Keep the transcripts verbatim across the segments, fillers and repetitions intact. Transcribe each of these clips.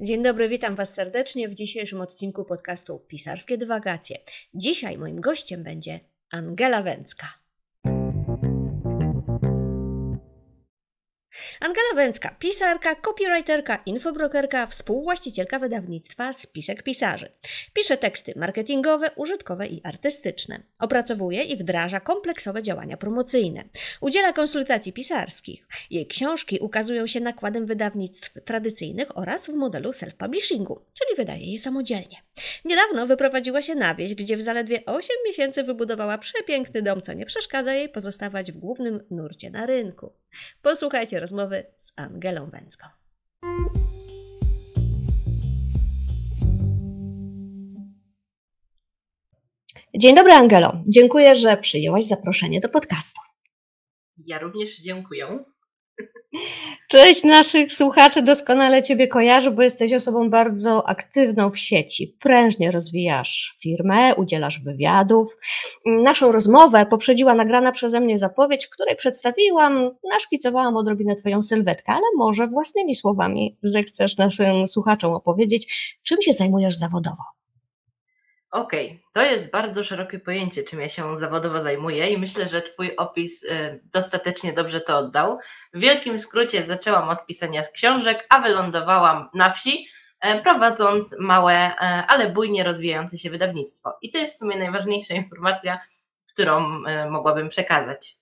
Dzień dobry, witam Was serdecznie w dzisiejszym odcinku podcastu Pisarskie Dywagacje. Dzisiaj moim gościem będzie Angela Węcka. Angela Węcka, pisarka, copywriterka, infobrokerka, współwłaścicielka wydawnictwa Spisek Pisarzy. Pisze teksty marketingowe, użytkowe i artystyczne. Opracowuje i wdraża kompleksowe działania promocyjne. Udziela konsultacji pisarskich. Jej książki ukazują się nakładem wydawnictw tradycyjnych oraz w modelu self-publishingu, czyli wydaje je samodzielnie. Niedawno wyprowadziła się na wieś, gdzie w zaledwie osiem miesięcy wybudowała przepiękny dom, co nie przeszkadza jej pozostawać w głównym nurcie na rynku. Posłuchajcie rozmowy z Angelą Węcką. Dzień dobry, Angelo. Dziękuję, że przyjęłaś zaproszenie do podcastu. Ja również dziękuję. Część naszych słuchaczy doskonale Ciebie kojarzy, bo jesteś osobą bardzo aktywną w sieci. Prężnie rozwijasz firmę, udzielasz wywiadów. Naszą rozmowę poprzedziła nagrana przeze mnie zapowiedź, w której przedstawiłam, naszkicowałam odrobinę Twoją sylwetkę, ale może własnymi słowami zechcesz naszym słuchaczom opowiedzieć, czym się zajmujesz zawodowo. Okej, okay. To jest bardzo szerokie pojęcie, czym ja się zawodowo zajmuję i myślę, że Twój opis dostatecznie dobrze to oddał. W wielkim skrócie zaczęłam od pisania książek, a wylądowałam na wsi, prowadząc małe, ale bujnie rozwijające się wydawnictwo. I to jest w sumie najważniejsza informacja, którą mogłabym przekazać.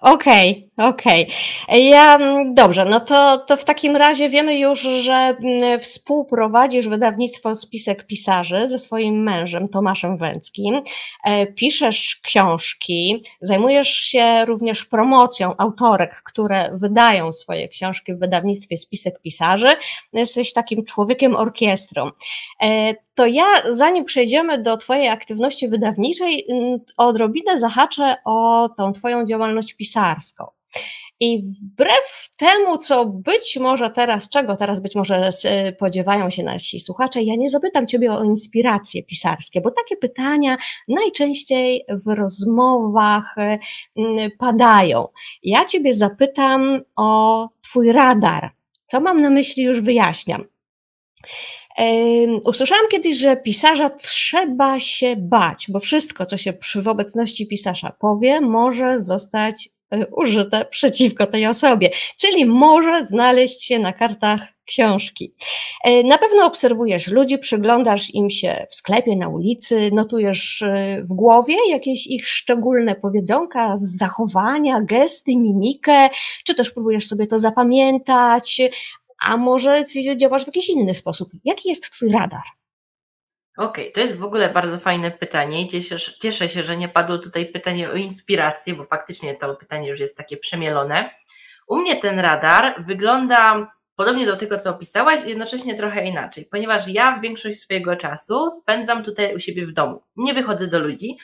Okej, okay, okej. Okay. Ja, dobrze, no to, to w takim razie wiemy już, że współprowadzisz wydawnictwo Spisek Pisarzy ze swoim mężem Tomaszem Węckim, piszesz książki, zajmujesz się również promocją autorek, które wydają swoje książki w wydawnictwie Spisek Pisarzy, jesteś takim człowiekiem orkiestrą. To ja, zanim przejdziemy do Twojej aktywności wydawniczej, odrobinę zahaczę o tą Twoją działalność pisarską. I wbrew temu, co być może teraz, czego teraz być może spodziewają się nasi słuchacze, ja nie zapytam Ciebie o inspiracje pisarskie, bo takie pytania najczęściej w rozmowach padają. Ja Ciebie zapytam o Twój radar. Co mam na myśli, już wyjaśniam. Usłyszałam kiedyś, że pisarza trzeba się bać, bo wszystko, co się przy obecności pisarza powie, może zostać użyte przeciwko tej osobie, czyli może znaleźć się na kartach książki. Na pewno obserwujesz ludzi, przyglądasz im się w sklepie, na ulicy, notujesz w głowie jakieś ich szczególne powiedzonka, zachowania, gesty, mimikę, czy też próbujesz sobie to zapamiętać, a może działasz w jakiś inny sposób. Jaki jest Twój radar? Okej, okay, to jest w ogóle bardzo fajne pytanie i cieszę, cieszę się, że nie padło tutaj pytanie o inspirację, bo faktycznie to pytanie już jest takie przemielone. U mnie ten radar wygląda podobnie do tego, co opisałaś, jednocześnie trochę inaczej, ponieważ ja większość swojego czasu spędzam tutaj u siebie w domu. Nie wychodzę do ludzi,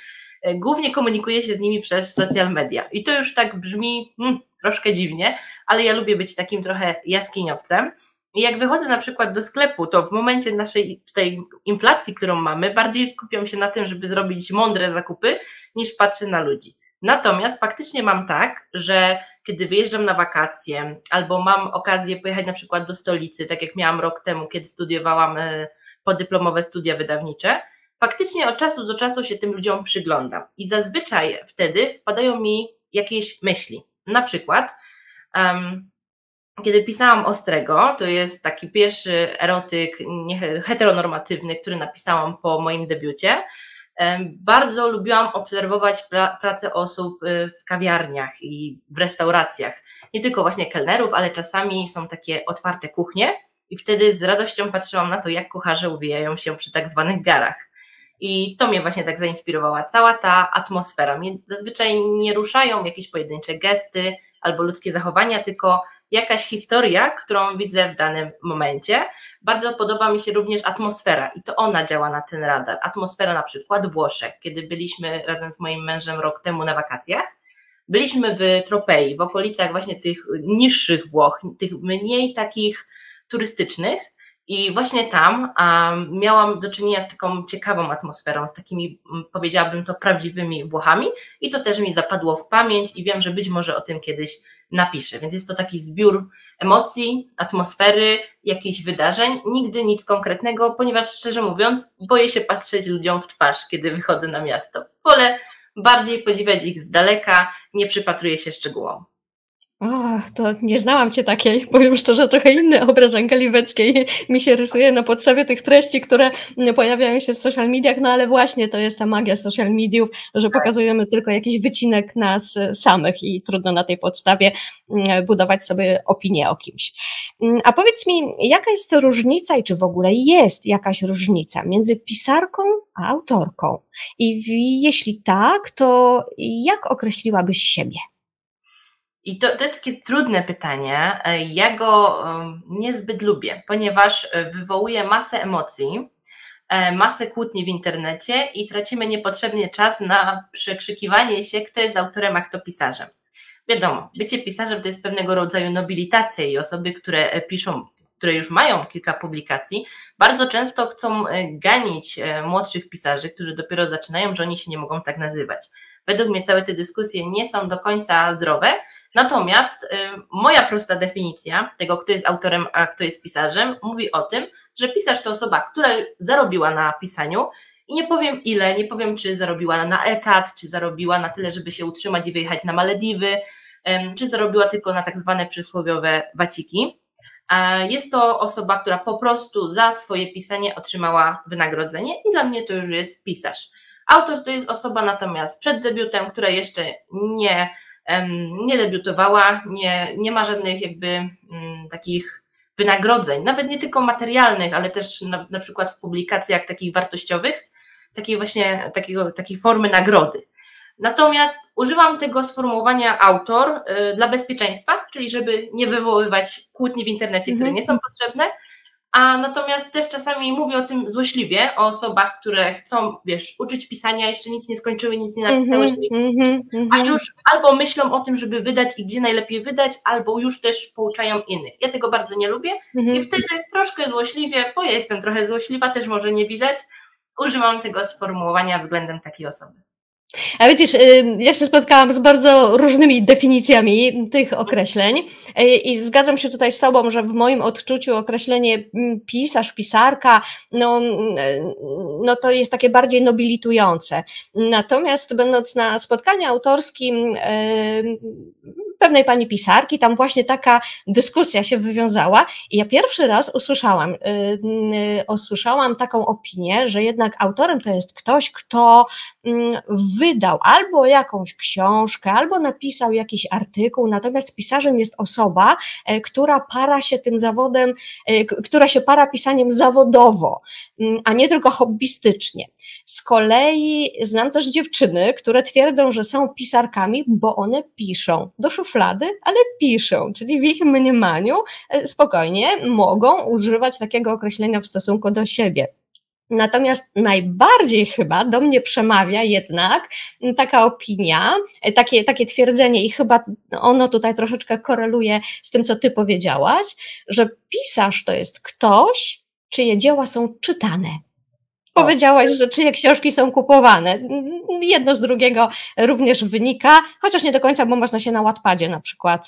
głównie komunikuję się z nimi przez social media i to już tak brzmi hmm, troszkę dziwnie, ale ja lubię być takim trochę jaskiniowcem i jak wychodzę na przykład do sklepu, to w momencie naszej tej inflacji, którą mamy, bardziej skupiam się na tym, żeby zrobić mądre zakupy, niż patrzę na ludzi. Natomiast faktycznie mam tak, że kiedy wyjeżdżam na wakacje albo mam okazję pojechać na przykład do stolicy, tak jak miałam rok temu, kiedy studiowałam podyplomowe studia wydawnicze, faktycznie od czasu do czasu się tym ludziom przyglądam i zazwyczaj wtedy wpadają mi jakieś myśli. Na przykład, um, kiedy pisałam Ostrego, to jest taki pierwszy erotyk heteronormatywny, który napisałam po moim debiucie, um, bardzo lubiłam obserwować pra- pracę osób w kawiarniach i w restauracjach. Nie tylko właśnie kelnerów, ale czasami są takie otwarte kuchnie i wtedy z radością patrzyłam na to, jak kucharze uwijają się przy tak zwanych garach. I to mnie właśnie tak zainspirowała cała ta atmosfera. Mnie zazwyczaj nie ruszają jakieś pojedyncze gesty albo ludzkie zachowania, tylko jakaś historia, którą widzę w danym momencie. Bardzo podoba mi się również atmosfera i to ona działa na ten radar. Atmosfera na przykład Włoszech, kiedy byliśmy razem z moim mężem rok temu na wakacjach. Byliśmy w Tropei, w okolicach właśnie tych niższych Włoch, tych mniej takich turystycznych. I właśnie tam um, miałam do czynienia z taką ciekawą atmosferą, z takimi, powiedziałabym to, prawdziwymi Włochami i to też mi zapadło w pamięć i wiem, że być może o tym kiedyś napiszę. Więc jest to taki zbiór emocji, atmosfery, jakichś wydarzeń, nigdy nic konkretnego, ponieważ szczerze mówiąc boję się patrzeć ludziom w twarz, kiedy wychodzę na miasto. Wolę bardziej podziwiać ich z daleka, nie przypatruję się szczegółom. Ach, to nie znałam Cię takiej, powiem szczerze, trochę inny obraz Angeli Weckiej mi się rysuje na podstawie tych treści, które pojawiają się w social mediach, no ale właśnie to jest ta magia social mediów, że pokazujemy tylko jakiś wycinek nas samych i trudno na tej podstawie budować sobie opinię o kimś. A powiedz mi, jaka jest to różnica i czy w ogóle jest jakaś różnica między pisarką a autorką? I jeśli tak, to jak określiłabyś siebie? I to, to jest takie trudne pytanie, ja go niezbyt lubię, ponieważ wywołuje masę emocji, masę kłótni w internecie i tracimy niepotrzebnie czas na przekrzykiwanie się, kto jest autorem, a kto pisarzem. Wiadomo, bycie pisarzem to jest pewnego rodzaju nobilitacja i osoby, które piszą, które już mają kilka publikacji, bardzo często chcą ganić młodszych pisarzy, którzy dopiero zaczynają, że oni się nie mogą tak nazywać. Według mnie całe te dyskusje nie są do końca zdrowe, natomiast moja prosta definicja tego, kto jest autorem, a kto jest pisarzem, mówi o tym, że pisarz to osoba, która zarobiła na pisaniu i nie powiem ile, nie powiem czy zarobiła na etat, czy zarobiła na tyle, żeby się utrzymać i wyjechać na Malediwy, czy zarobiła tylko na tak zwane przysłowiowe waciki. Jest to osoba, która po prostu za swoje pisanie otrzymała wynagrodzenie i dla mnie to już jest pisarz. Autor to jest osoba natomiast przed debiutem, która jeszcze nie, nie debiutowała, nie, nie ma żadnych jakby takich wynagrodzeń, nawet nie tylko materialnych, ale też na, na przykład w publikacjach takich wartościowych, takiej właśnie takiego, takiej formy nagrody. Natomiast używam tego sformułowania autor dla bezpieczeństwa, czyli żeby nie wywoływać kłótni w internecie, które nie są potrzebne, a natomiast też czasami mówię o tym złośliwie, o osobach, które chcą, wiesz, uczyć pisania, jeszcze nic nie skończyły, nic nie napisały, a już albo myślą o tym, żeby wydać i gdzie najlepiej wydać, albo już też pouczają innych. Ja tego bardzo nie lubię i wtedy troszkę złośliwie, bo ja jestem trochę złośliwa, też może nie widać, używam tego sformułowania względem takiej osoby. A widzisz, ja się spotkałam z bardzo różnymi definicjami tych określeń i zgadzam się tutaj z Tobą, że w moim odczuciu określenie pisarz, pisarka, no, no to jest takie bardziej nobilitujące. Natomiast będąc na spotkaniu autorskim pewnej pani pisarki, tam właśnie taka dyskusja się wywiązała i ja pierwszy raz usłyszałam, usłyszałam taką opinię, że jednak autorem to jest ktoś, kto wydał albo jakąś książkę, albo napisał jakiś artykuł, natomiast pisarzem jest osoba, która para się tym zawodem, która się para pisaniem zawodowo, a nie tylko hobbystycznie. Z kolei znam też dziewczyny, które twierdzą, że są pisarkami, bo one piszą do szuflady, ale piszą, czyli w ich mniemaniu spokojnie mogą używać takiego określenia w stosunku do siebie. Natomiast najbardziej chyba do mnie przemawia jednak taka opinia, takie, takie twierdzenie i chyba ono tutaj troszeczkę koreluje z tym, co ty powiedziałaś, że pisarz to jest ktoś, czyje dzieła są czytane. Powiedziałaś, że czyje książki są kupowane. Jedno z drugiego również wynika, chociaż nie do końca, bo można się na Wattpadzie na przykład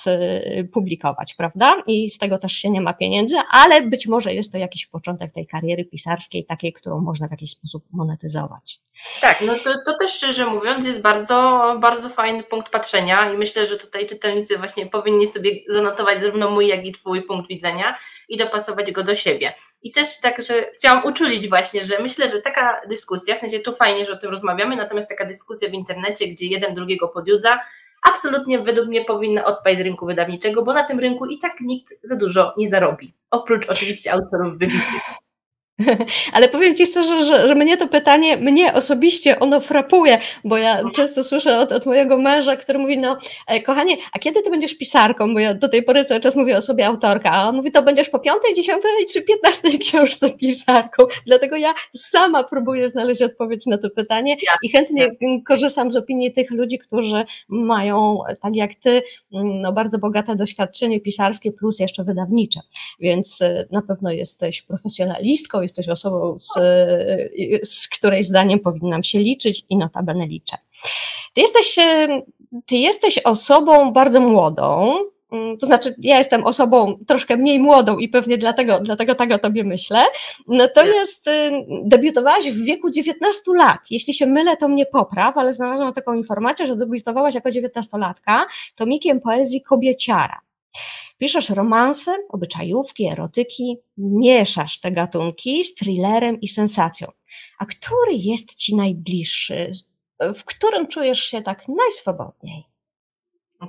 publikować, prawda? I z tego też się nie ma pieniędzy, ale być może jest to jakiś początek tej kariery pisarskiej, takiej, którą można w jakiś sposób monetyzować. Tak, no to, to też szczerze mówiąc jest bardzo, bardzo fajny punkt patrzenia i myślę, że tutaj czytelnicy właśnie powinni sobie zanotować zarówno mój, jak i twój punkt widzenia i dopasować go do siebie. I też także chciałam uczulić właśnie, że myślę, że taka dyskusja, w sensie to fajnie, że o tym rozmawiamy, natomiast taka dyskusja w internecie, gdzie jeden drugiego podjudza, absolutnie według mnie powinna odpaść z rynku wydawniczego, bo na tym rynku i tak nikt za dużo nie zarobi, oprócz oczywiście autorów wybitych. Ale powiem Ci szczerze, że, że mnie to pytanie, mnie osobiście ono frapuje, bo ja często słyszę od, od mojego męża, który mówi, no kochanie, a kiedy Ty będziesz pisarką? Bo ja do tej pory cały czas mówię o sobie autorka, a on mówi, to będziesz po piątej, dziesiątej czy piętnastej książce pisarką. Dlatego ja sama próbuję znaleźć odpowiedź na to pytanie yes, i chętnie yes. korzystam z opinii tych ludzi, którzy mają, tak jak Ty, no, bardzo bogate doświadczenie pisarskie plus jeszcze wydawnicze, więc na pewno jesteś profesjonalistką, jesteś osobą, z, z której zdaniem powinnam się liczyć i notabene liczę. Ty jesteś, ty jesteś osobą bardzo młodą, to znaczy ja jestem osobą troszkę mniej młodą i pewnie dlatego, dlatego tak o tobie myślę, natomiast debiutowałaś w wieku dziewiętnastu lat, jeśli się mylę, to mnie popraw, ale znalazłam taką informację, że debiutowałaś jako dziewiętnastolatka tomikiem poezji Kobieciara. Piszesz romanse, obyczajówki, erotyki, mieszasz te gatunki z thrillerem i sensacją. A który jest Ci najbliższy? W którym czujesz się tak najswobodniej?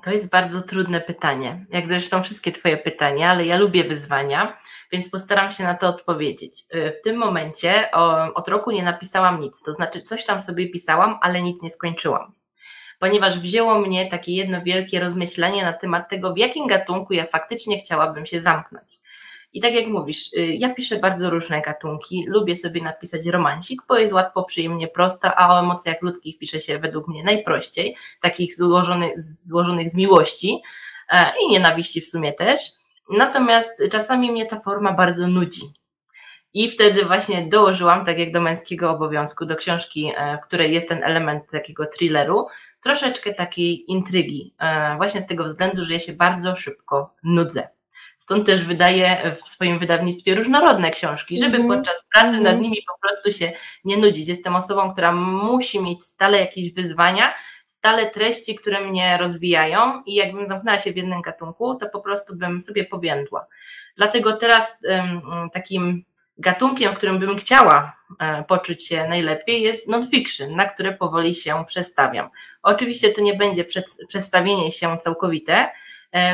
To jest bardzo trudne pytanie, jak zresztą wszystkie Twoje pytania, ale ja lubię wyzwania, więc postaram się na to odpowiedzieć. W tym momencie od roku nie napisałam nic, to znaczy coś tam sobie pisałam, ale nic nie skończyłam. Ponieważ wzięło mnie takie jedno wielkie rozmyślenie na temat tego, w jakim gatunku ja faktycznie chciałabym się zamknąć. I tak jak mówisz, ja piszę bardzo różne gatunki, lubię sobie napisać romansik, bo jest łatwo, przyjemnie, prosta, a o emocjach ludzkich pisze się według mnie najprościej, takich złożonych, złożonych z miłości i nienawiści w sumie też. Natomiast czasami mnie ta forma bardzo nudzi. I wtedy właśnie dołożyłam, tak jak do męskiego obowiązku, do książki, w której jest ten element takiego thrilleru, troszeczkę takiej intrygi, właśnie z tego względu, że ja się bardzo szybko nudzę. Stąd też wydaję w swoim wydawnictwie różnorodne książki, żeby mm-hmm. podczas pracy mm-hmm. nad nimi po prostu się nie nudzić. Jestem osobą, która musi mieć stale jakieś wyzwania, stale treści, które mnie rozwijają i jakbym zamknęła się w jednym gatunku, to po prostu bym sobie powiędła. Dlatego teraz um, takim gatunkiem, którym bym chciała poczuć się najlepiej, jest non-fiction, na które powoli się przestawiam. Oczywiście to nie będzie przestawienie się całkowite,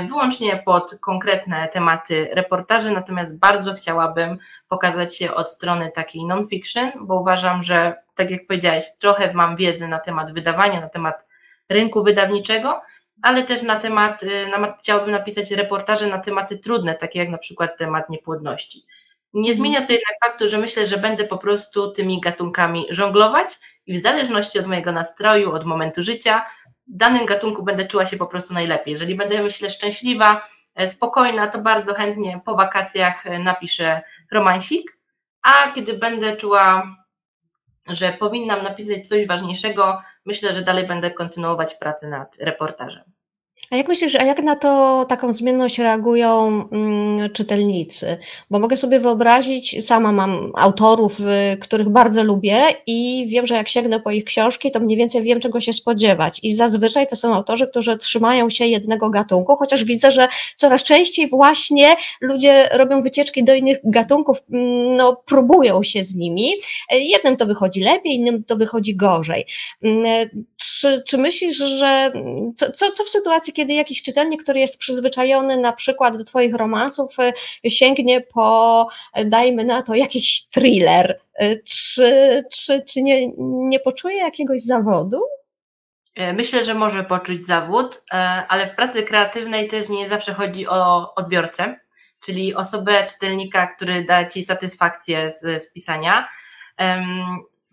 wyłącznie pod konkretne tematy reportaży, natomiast bardzo chciałabym pokazać się od strony takiej non-fiction, bo uważam, że tak jak powiedziałaś, trochę mam wiedzy na temat wydawania, na temat rynku wydawniczego, ale też na temat, na, chciałabym napisać reportaże na tematy trudne, takie jak na przykład temat niepłodności. Nie zmienia to jednak faktu, że myślę, że będę po prostu tymi gatunkami żonglować i w zależności od mojego nastroju, od momentu życia, w danym gatunku będę czuła się po prostu najlepiej. Jeżeli będę, myślę, szczęśliwa, spokojna, to bardzo chętnie po wakacjach napiszę romansik, a kiedy będę czuła, że powinnam napisać coś ważniejszego, myślę, że dalej będę kontynuować pracę nad reportażem. A jak myślisz, a jak na to taką zmienność reagują mm, czytelnicy? Bo mogę sobie wyobrazić, sama mam autorów, y, których bardzo lubię i wiem, że jak sięgnę po ich książki, to mniej więcej wiem, czego się spodziewać. I zazwyczaj to są autorzy, którzy trzymają się jednego gatunku, chociaż widzę, że coraz częściej właśnie ludzie robią wycieczki do innych gatunków, no próbują się z nimi. Jednym to wychodzi lepiej, innym to wychodzi gorzej. Y, czy, czy myślisz, że co, co, co w sytuacji, kiedy jakiś czytelnik, który jest przyzwyczajony na przykład do Twoich romansów, sięgnie po, dajmy na to, jakiś thriller, czy, czy, czy nie, nie poczuje jakiegoś zawodu? Myślę, że może poczuć zawód, ale w pracy kreatywnej też nie zawsze chodzi o odbiorcę, czyli osobę, czytelnika, który da Ci satysfakcję z, z pisania.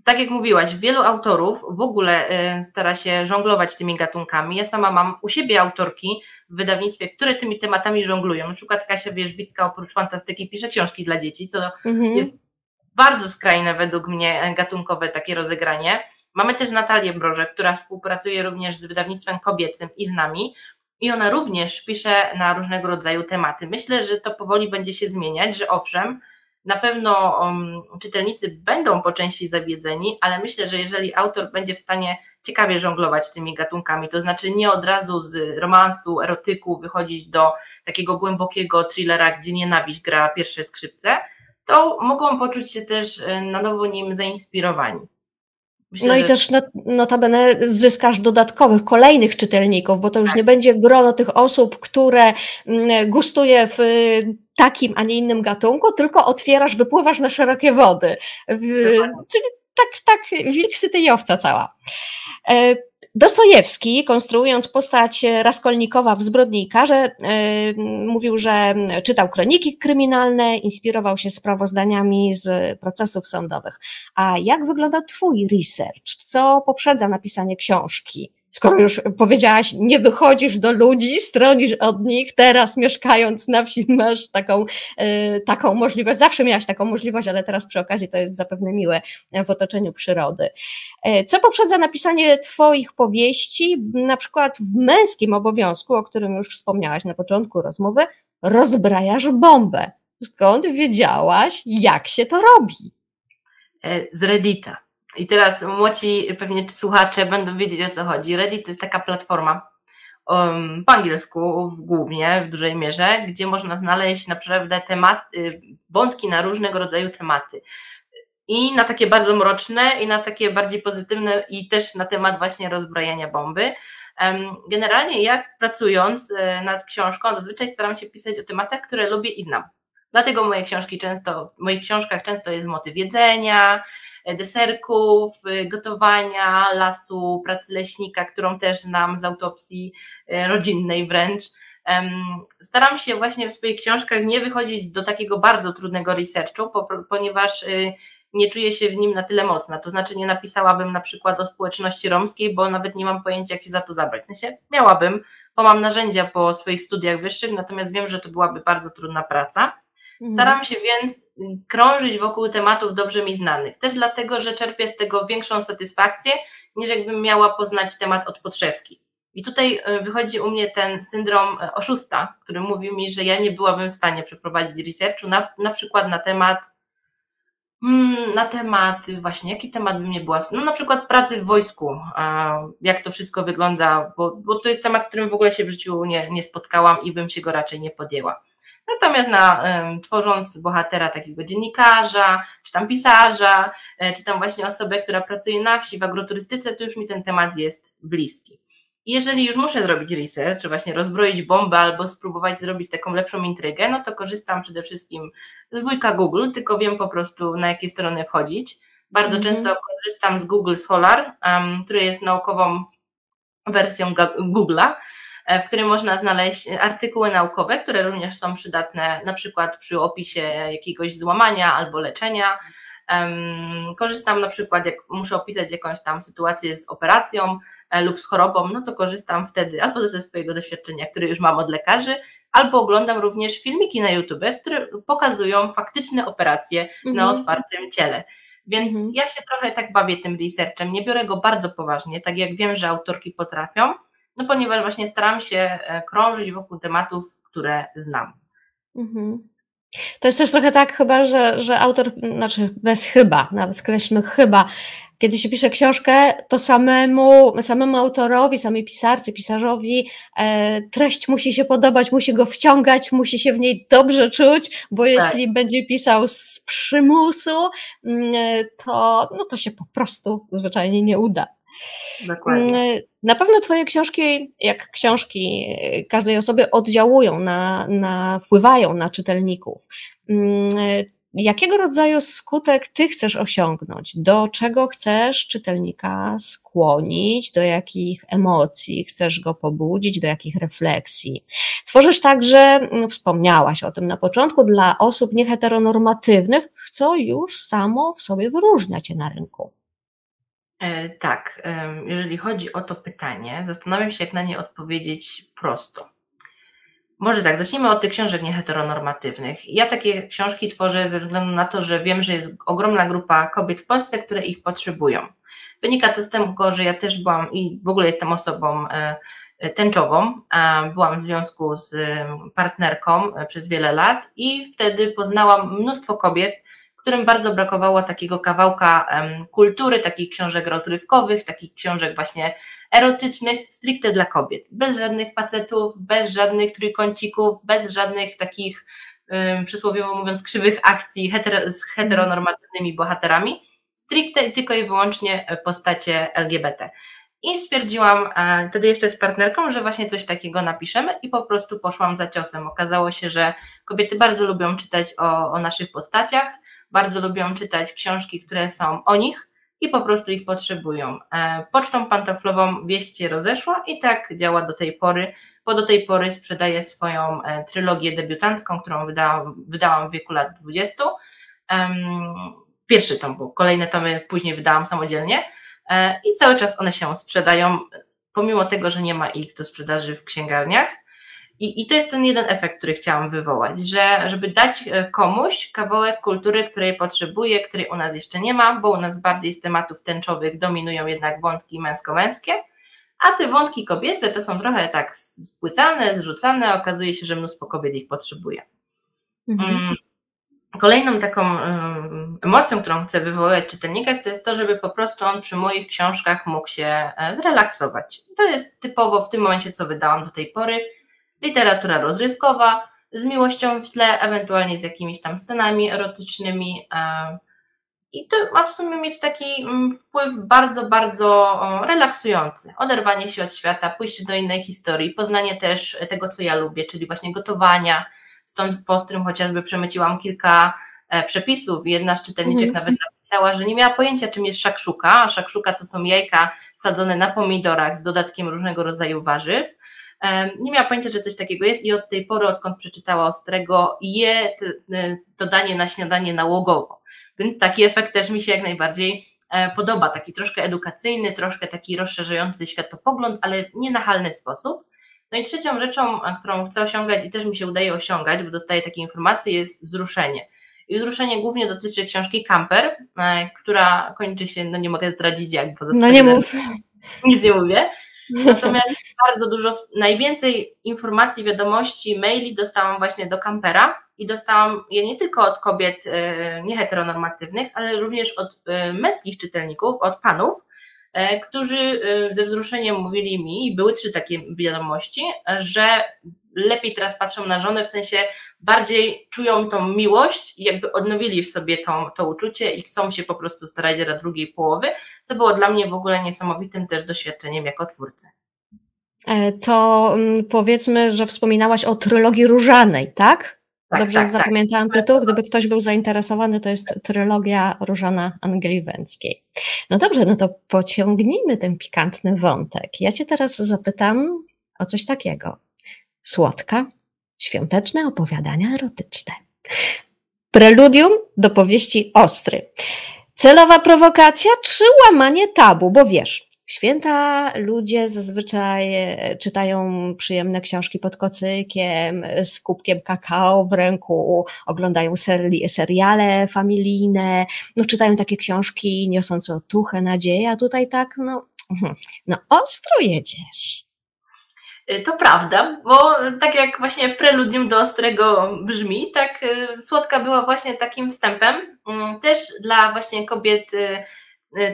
Tak jak mówiłaś, wielu autorów w ogóle stara się żonglować tymi gatunkami. Ja sama mam u siebie autorki w wydawnictwie, które tymi tematami żonglują. Na przykład Kasia Wierzbicka oprócz fantastyki pisze książki dla dzieci, co mhm. jest bardzo skrajne według mnie gatunkowe takie rozegranie. Mamy też Natalię Brożek, która współpracuje również z wydawnictwem kobiecym i z nami i ona również pisze na różnego rodzaju tematy. Myślę, że to powoli będzie się zmieniać, że owszem, na pewno um, czytelnicy będą po części zawiedzeni, ale myślę, że jeżeli autor będzie w stanie ciekawie żonglować tymi gatunkami, to znaczy nie od razu z romansu, erotyku wychodzić do takiego głębokiego thrillera, gdzie nienawiść gra pierwsze skrzypce, to mogą poczuć się też na nowo nim zainspirowani. Myślę, no i że... też notabene zyskasz dodatkowych, kolejnych czytelników, bo to już tak. nie będzie grono tych osób, które gustuje w takim, a nie innym gatunku, tylko otwierasz, wypływasz na szerokie wody. Czyli tak, tak, wilk syty i owca cała. Dostojewski, konstruując postać Raskolnikowa w Zbrodni i Karze, yy, mówił, że czytał kroniki kryminalne, inspirował się sprawozdaniami z procesów sądowych. A jak wygląda twój research? Co poprzedza napisanie książki? Skoro już powiedziałaś, nie wychodzisz do ludzi, stronisz od nich, teraz mieszkając na wsi masz taką, yy, taką możliwość, zawsze miałaś taką możliwość, ale teraz przy okazji to jest zapewne miłe w otoczeniu przyrody. Yy, co poprzedza napisanie twoich powieści, na przykład w Męskim obowiązku, o którym już wspomniałaś na początku rozmowy, rozbrajasz bombę. Skąd wiedziałaś, jak się to robi? Z Reddita. I teraz młodzi pewnie słuchacze będą wiedzieć, o co chodzi. Reddit to jest taka platforma, um, po angielsku głównie, w dużej mierze, gdzie można znaleźć naprawdę tematy, wątki na różnego rodzaju tematy. I na takie bardzo mroczne, i na takie bardziej pozytywne, i też na temat właśnie rozbrojenia bomby. Um, generalnie ja pracując nad książką, zazwyczaj staram się pisać o tematach, które lubię i znam. Dlatego moje książki często, w moich książkach często jest motyw jedzenia, deserków, gotowania, lasu, pracy leśnika, którą też znam z autopsji rodzinnej wręcz. Staram się właśnie w swoich książkach nie wychodzić do takiego bardzo trudnego researchu, ponieważ nie czuję się w nim na tyle mocna. To znaczy nie napisałabym na przykład o społeczności romskiej, bo nawet nie mam pojęcia, jak się za to zabrać. W sensie miałabym, bo mam narzędzia po swoich studiach wyższych, natomiast wiem, że to byłaby bardzo trudna praca. Staram się więc krążyć wokół tematów dobrze mi znanych. Też dlatego, że czerpię z tego większą satysfakcję, niż jakbym miała poznać temat od podszewki. I tutaj wychodzi u mnie ten syndrom oszusta, który mówi mi, że ja nie byłabym w stanie przeprowadzić researchu na, na przykład na temat, na temat właśnie, jaki temat bym nie była, no na przykład pracy w wojsku, jak to wszystko wygląda, bo, bo to jest temat, z którym w ogóle się w życiu nie, nie spotkałam i bym się go raczej nie podjęła. Natomiast na, tworząc bohatera takiego dziennikarza, czy tam pisarza, czy tam właśnie osobę, która pracuje na wsi w agroturystyce, to już mi ten temat jest bliski. I jeżeli już muszę zrobić research, czy właśnie rozbroić bombę albo spróbować zrobić taką lepszą intrygę, no to korzystam przede wszystkim z wujka Google, tylko wiem po prostu, na jakie strony wchodzić. Bardzo mm-hmm. często korzystam z Google Scholar, um, który jest naukową wersją Google'a, w którym można znaleźć artykuły naukowe, które również są przydatne na przykład przy opisie jakiegoś złamania albo leczenia. Um, korzystam na przykład, jak muszę opisać jakąś tam sytuację z operacją e, lub z chorobą, no to korzystam wtedy albo ze swojego doświadczenia, które już mam od lekarzy, albo oglądam również filmiki na YouTube, które pokazują faktyczne operacje mhm. na otwartym ciele. Więc mhm. ja się trochę tak bawię tym researchem, nie biorę go bardzo poważnie, tak jak wiem, że autorki potrafią, no ponieważ właśnie staram się krążyć wokół tematów, które znam. Mhm. To jest też trochę tak chyba, że, że autor, znaczy bez chyba, nawet skreślmy chyba, kiedy się pisze książkę, to samemu, samemu autorowi, samej pisarce, pisarzowi e, treść musi się podobać, musi go wciągać, musi się w niej dobrze czuć, bo jeśli tak. będzie pisał z przymusu, to, no to się po prostu zwyczajnie nie uda. Dokładnie. Na pewno twoje książki, jak książki każdej osoby, oddziałują, na, na, wpływają na czytelników. Jakiego rodzaju skutek ty chcesz osiągnąć? Do czego chcesz czytelnika skłonić? Do jakich emocji chcesz go pobudzić? Do jakich refleksji? Tworzysz także, no, wspomniałaś o tym na początku, dla osób nieheteronormatywnych, co już samo w sobie wyróżnia cię na rynku. Tak, jeżeli chodzi o to pytanie, zastanawiam się, jak na nie odpowiedzieć prosto. Może tak, zacznijmy od tych książek nieheteronormatywnych. Ja takie książki tworzę ze względu na to, że wiem, że jest ogromna grupa kobiet w Polsce, które ich potrzebują. Wynika to z tego, że ja też byłam i w ogóle jestem osobą tęczową, byłam w związku z partnerką przez wiele lat i wtedy poznałam mnóstwo kobiet, którym bardzo brakowało takiego kawałka um, kultury, takich książek rozrywkowych, takich książek właśnie erotycznych, stricte dla kobiet. Bez żadnych facetów, bez żadnych trójkącików, bez żadnych takich, um, przysłowiowo mówiąc, krzywych akcji hetero, z heteronormatywnymi bohaterami, stricte tylko i wyłącznie postacie L G B T. I stwierdziłam wtedy jeszcze z partnerką, że właśnie coś takiego napiszemy i po prostu poszłam za ciosem. Okazało się, że kobiety bardzo lubią czytać o, o naszych postaciach, bardzo lubią czytać książki, które są o nich i po prostu ich potrzebują. Pocztą pantoflową wieść się rozeszła i tak działa do tej pory, bo do tej pory sprzedaję swoją trylogię debiutancką, którą wydałam, wydałam w wieku lat dwudziestu. Pierwszy tom, bo kolejne tomy później wydałam samodzielnie. I cały czas one się sprzedają, pomimo tego, że nie ma ich do sprzedaży w księgarniach. I, i to jest ten jeden efekt, który chciałam wywołać, że żeby dać komuś kawałek kultury, której potrzebuje, której u nas jeszcze nie ma, bo u nas bardziej z tematów tęczowych dominują jednak wątki męsko-męskie, a te wątki kobiece to są trochę tak spłycane, zrzucane, okazuje się, że mnóstwo kobiet ich potrzebuje. Mhm. Kolejną taką emocją, którą chcę wywołać czytelnika, to jest to, żeby po prostu on przy moich książkach mógł się zrelaksować. To jest typowo w tym momencie, co wydałam do tej pory, literatura rozrywkowa, z miłością w tle, ewentualnie z jakimiś tam scenami erotycznymi. I to ma w sumie mieć taki wpływ bardzo, bardzo relaksujący. Oderwanie się od świata, pójście do innej historii, poznanie też tego, co ja lubię, czyli właśnie gotowania. Stąd po ostrym chociażby przemyciłam kilka przepisów i jedna z czytelniczek mm. nawet napisała, że nie miała pojęcia, czym jest szakszuka, a szakszuka to są jajka sadzone na pomidorach z dodatkiem różnego rodzaju warzyw. Nie miała pojęcia, że coś takiego jest i od tej pory, odkąd przeczytała Ostrego, je to danie na śniadanie nałogowo. Więc taki efekt też mi się jak najbardziej podoba, taki troszkę edukacyjny, troszkę taki rozszerzający światopogląd, ale nie nachalny sposób. No i trzecią rzeczą, którą chcę osiągać i też mi się udaje osiągać, bo dostaję takie informacje, jest wzruszenie. I wzruszenie głównie dotyczy książki Camper, która kończy się, no nie mogę zdradzić jak, bo no nie mów. Nic nie mówię. Natomiast bardzo dużo, najwięcej informacji, wiadomości, maili dostałam właśnie do Campera i dostałam je nie tylko od kobiet nieheteronormatywnych, ale również od męskich czytelników, od panów, którzy ze wzruszeniem mówili mi, i były trzy takie wiadomości, że lepiej teraz patrzą na żonę, w sensie bardziej czują tą miłość i jakby odnowili w sobie tą, to uczucie i chcą się po prostu starać dla drugiej połowy, co było dla mnie w ogóle niesamowitym też doświadczeniem jako twórcy. To powiedzmy, że wspominałaś o trylogii Różanej, tak? tak Dobrze tak, zapamiętałam tak. tytuł, gdyby ktoś był zainteresowany, to jest trylogia Różana Angeli Węckiej. No dobrze, no to pociągnijmy ten pikantny wątek. Ja Cię teraz zapytam o coś takiego. Słodka, świąteczne opowiadania erotyczne. Preludium do powieści Ostry. Celowa prowokacja czy łamanie tabu? Bo wiesz, święta ludzie zazwyczaj czytają przyjemne książki pod kocykiem, z kubkiem kakao w ręku, oglądają seri seriale familijne, no czytają takie książki niosące otuchę, nadzieję, a tutaj tak, no, no ostro jedziesz. To prawda, bo tak jak właśnie preludium do Ostrego brzmi, tak Słodka była właśnie takim wstępem też dla właśnie kobiet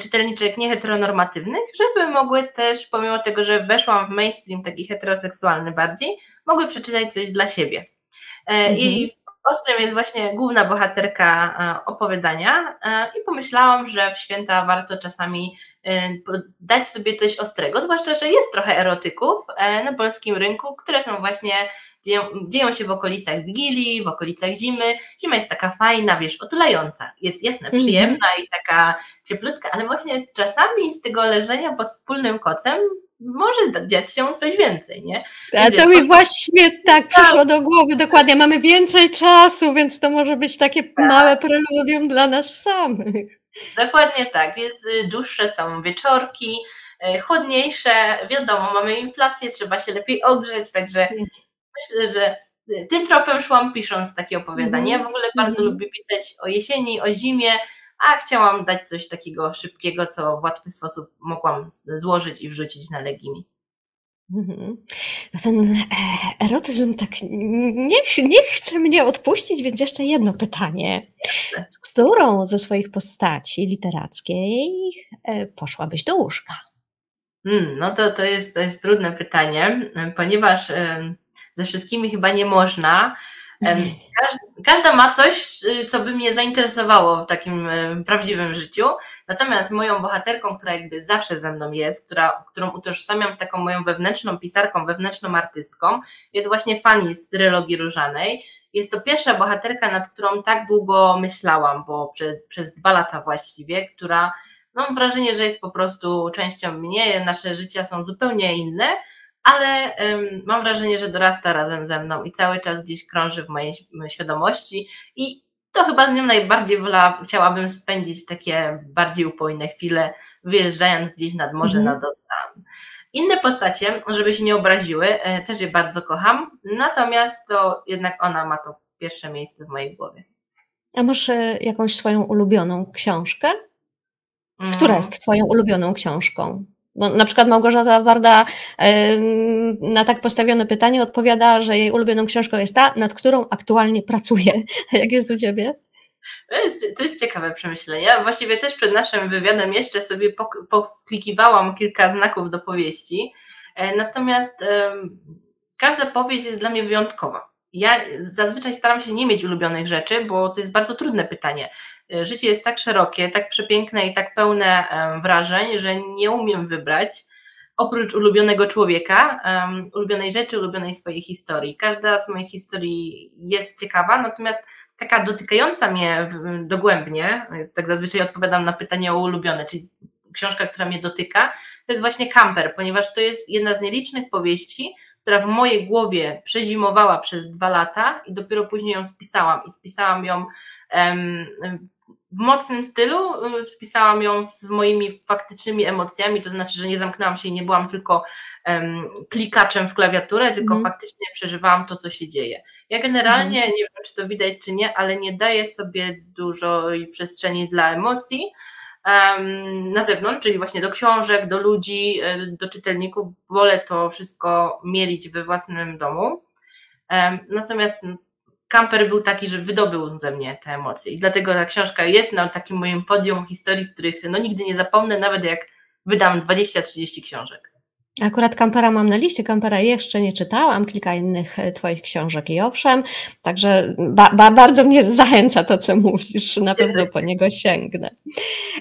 czytelniczek nieheteronormatywnych, żeby mogły też, pomimo tego, że weszłam w mainstream taki heteroseksualny bardziej, mogły przeczytać coś dla siebie. Mhm. I w Ostrym jest właśnie główna bohaterka opowiadania i pomyślałam, że w święta warto czasami dać sobie coś ostrego, zwłaszcza, że jest trochę erotyków na polskim rynku, które są właśnie, dzieją, dzieją się w okolicach Wigilii, w okolicach zimy. Zima jest taka fajna, wiesz, otulająca, jest jasna, przyjemna mm-hmm. i taka cieplutka, ale właśnie czasami z tego leżenia pod wspólnym kocem może dziać się coś więcej, nie? A to mi właśnie tak przyszło do głowy, dokładnie, mamy więcej czasu, więc to może być takie małe preludium dla nas samych. Dokładnie tak, jest dłuższe są wieczorki, chłodniejsze, wiadomo, mamy inflację, trzeba się lepiej ogrzeć, także myślę, że tym tropem szłam pisząc takie opowiadanie. Ja w ogóle bardzo lubię pisać o jesieni, o zimie, a chciałam dać coś takiego szybkiego, co w łatwy sposób mogłam złożyć i wrzucić na Legimi. No ten erotyzm tak nie, nie chce mnie odpuścić, więc jeszcze jedno pytanie. Którą ze swoich postaci literackiej poszłabyś do łóżka? Hmm, no to, to, jest, to jest trudne pytanie, ponieważ ze wszystkimi chyba nie można. Każda ma coś, co by mnie zainteresowało w takim prawdziwym życiu, natomiast moją bohaterką, która jakby zawsze ze mną jest, która, którą utożsamiam z taką moją wewnętrzną pisarką, wewnętrzną artystką, jest właśnie Fanny z Trylogii Różanej. Jest to pierwsza bohaterka, nad którą tak długo myślałam, bo przez, przez dwa lata właściwie, która no, mam wrażenie, że jest po prostu częścią mnie, nasze życia są zupełnie inne, ale ym, mam wrażenie, że dorasta razem ze mną i cały czas gdzieś krąży w mojej świadomości i to chyba z nią najbardziej wola, chciałabym spędzić takie bardziej upojne chwile, wyjeżdżając gdzieś nad morze, mm. nad ocean. Inne postacie, żeby się nie obraziły, e, też je bardzo kocham, natomiast to jednak ona ma to pierwsze miejsce w mojej głowie. A masz e, jakąś swoją ulubioną książkę? Która mm. jest twoją ulubioną książką? Bo na przykład Małgorzata Warda na tak postawione pytanie odpowiada, że jej ulubioną książką jest ta, nad którą aktualnie pracuje. Jak jest u ciebie? To jest, to jest ciekawe przemyślenie. Właściwie też przed naszym wywiadem jeszcze sobie poklikiwałam kilka znaków do powieści. Natomiast każda powieść jest dla mnie wyjątkowa. Ja zazwyczaj staram się nie mieć ulubionych rzeczy, bo to jest bardzo trudne pytanie. Życie jest tak szerokie, tak przepiękne i tak pełne wrażeń, że nie umiem wybrać oprócz ulubionego człowieka, um, ulubionej rzeczy, ulubionej swojej historii. Każda z moich historii jest ciekawa, natomiast taka dotykająca mnie dogłębnie, tak zazwyczaj odpowiadam na pytanie o ulubione, czyli książka, która mnie dotyka, to jest właśnie Camper, ponieważ to jest jedna z nielicznych powieści, która w mojej głowie przezimowała przez dwa lata i dopiero później ją spisałam. I spisałam ją em, w mocnym stylu, spisałam ją z moimi faktycznymi emocjami, to znaczy, że nie zamknęłam się i nie byłam tylko em, klikaczem w klawiaturę, tylko mm. faktycznie przeżywałam to, co się dzieje. Ja generalnie, mm. nie wiem, czy to widać, czy nie, ale nie daję sobie dużo przestrzeni dla emocji, na zewnątrz, czyli właśnie do książek, do ludzi, do czytelników. Wolę to wszystko mielić we własnym domu. Natomiast Camper był taki, że wydobył ze mnie te emocje i dlatego ta książka jest na takim moim podium historii, których no nigdy nie zapomnę, nawet jak wydam dwadzieścia trzydzieści książek. Akurat Campera mam na liście, Campera jeszcze nie czytałam, kilka innych Twoich książek i owszem, także ba, ba, bardzo mnie zachęca to, co mówisz, na pewno po niego sięgnę.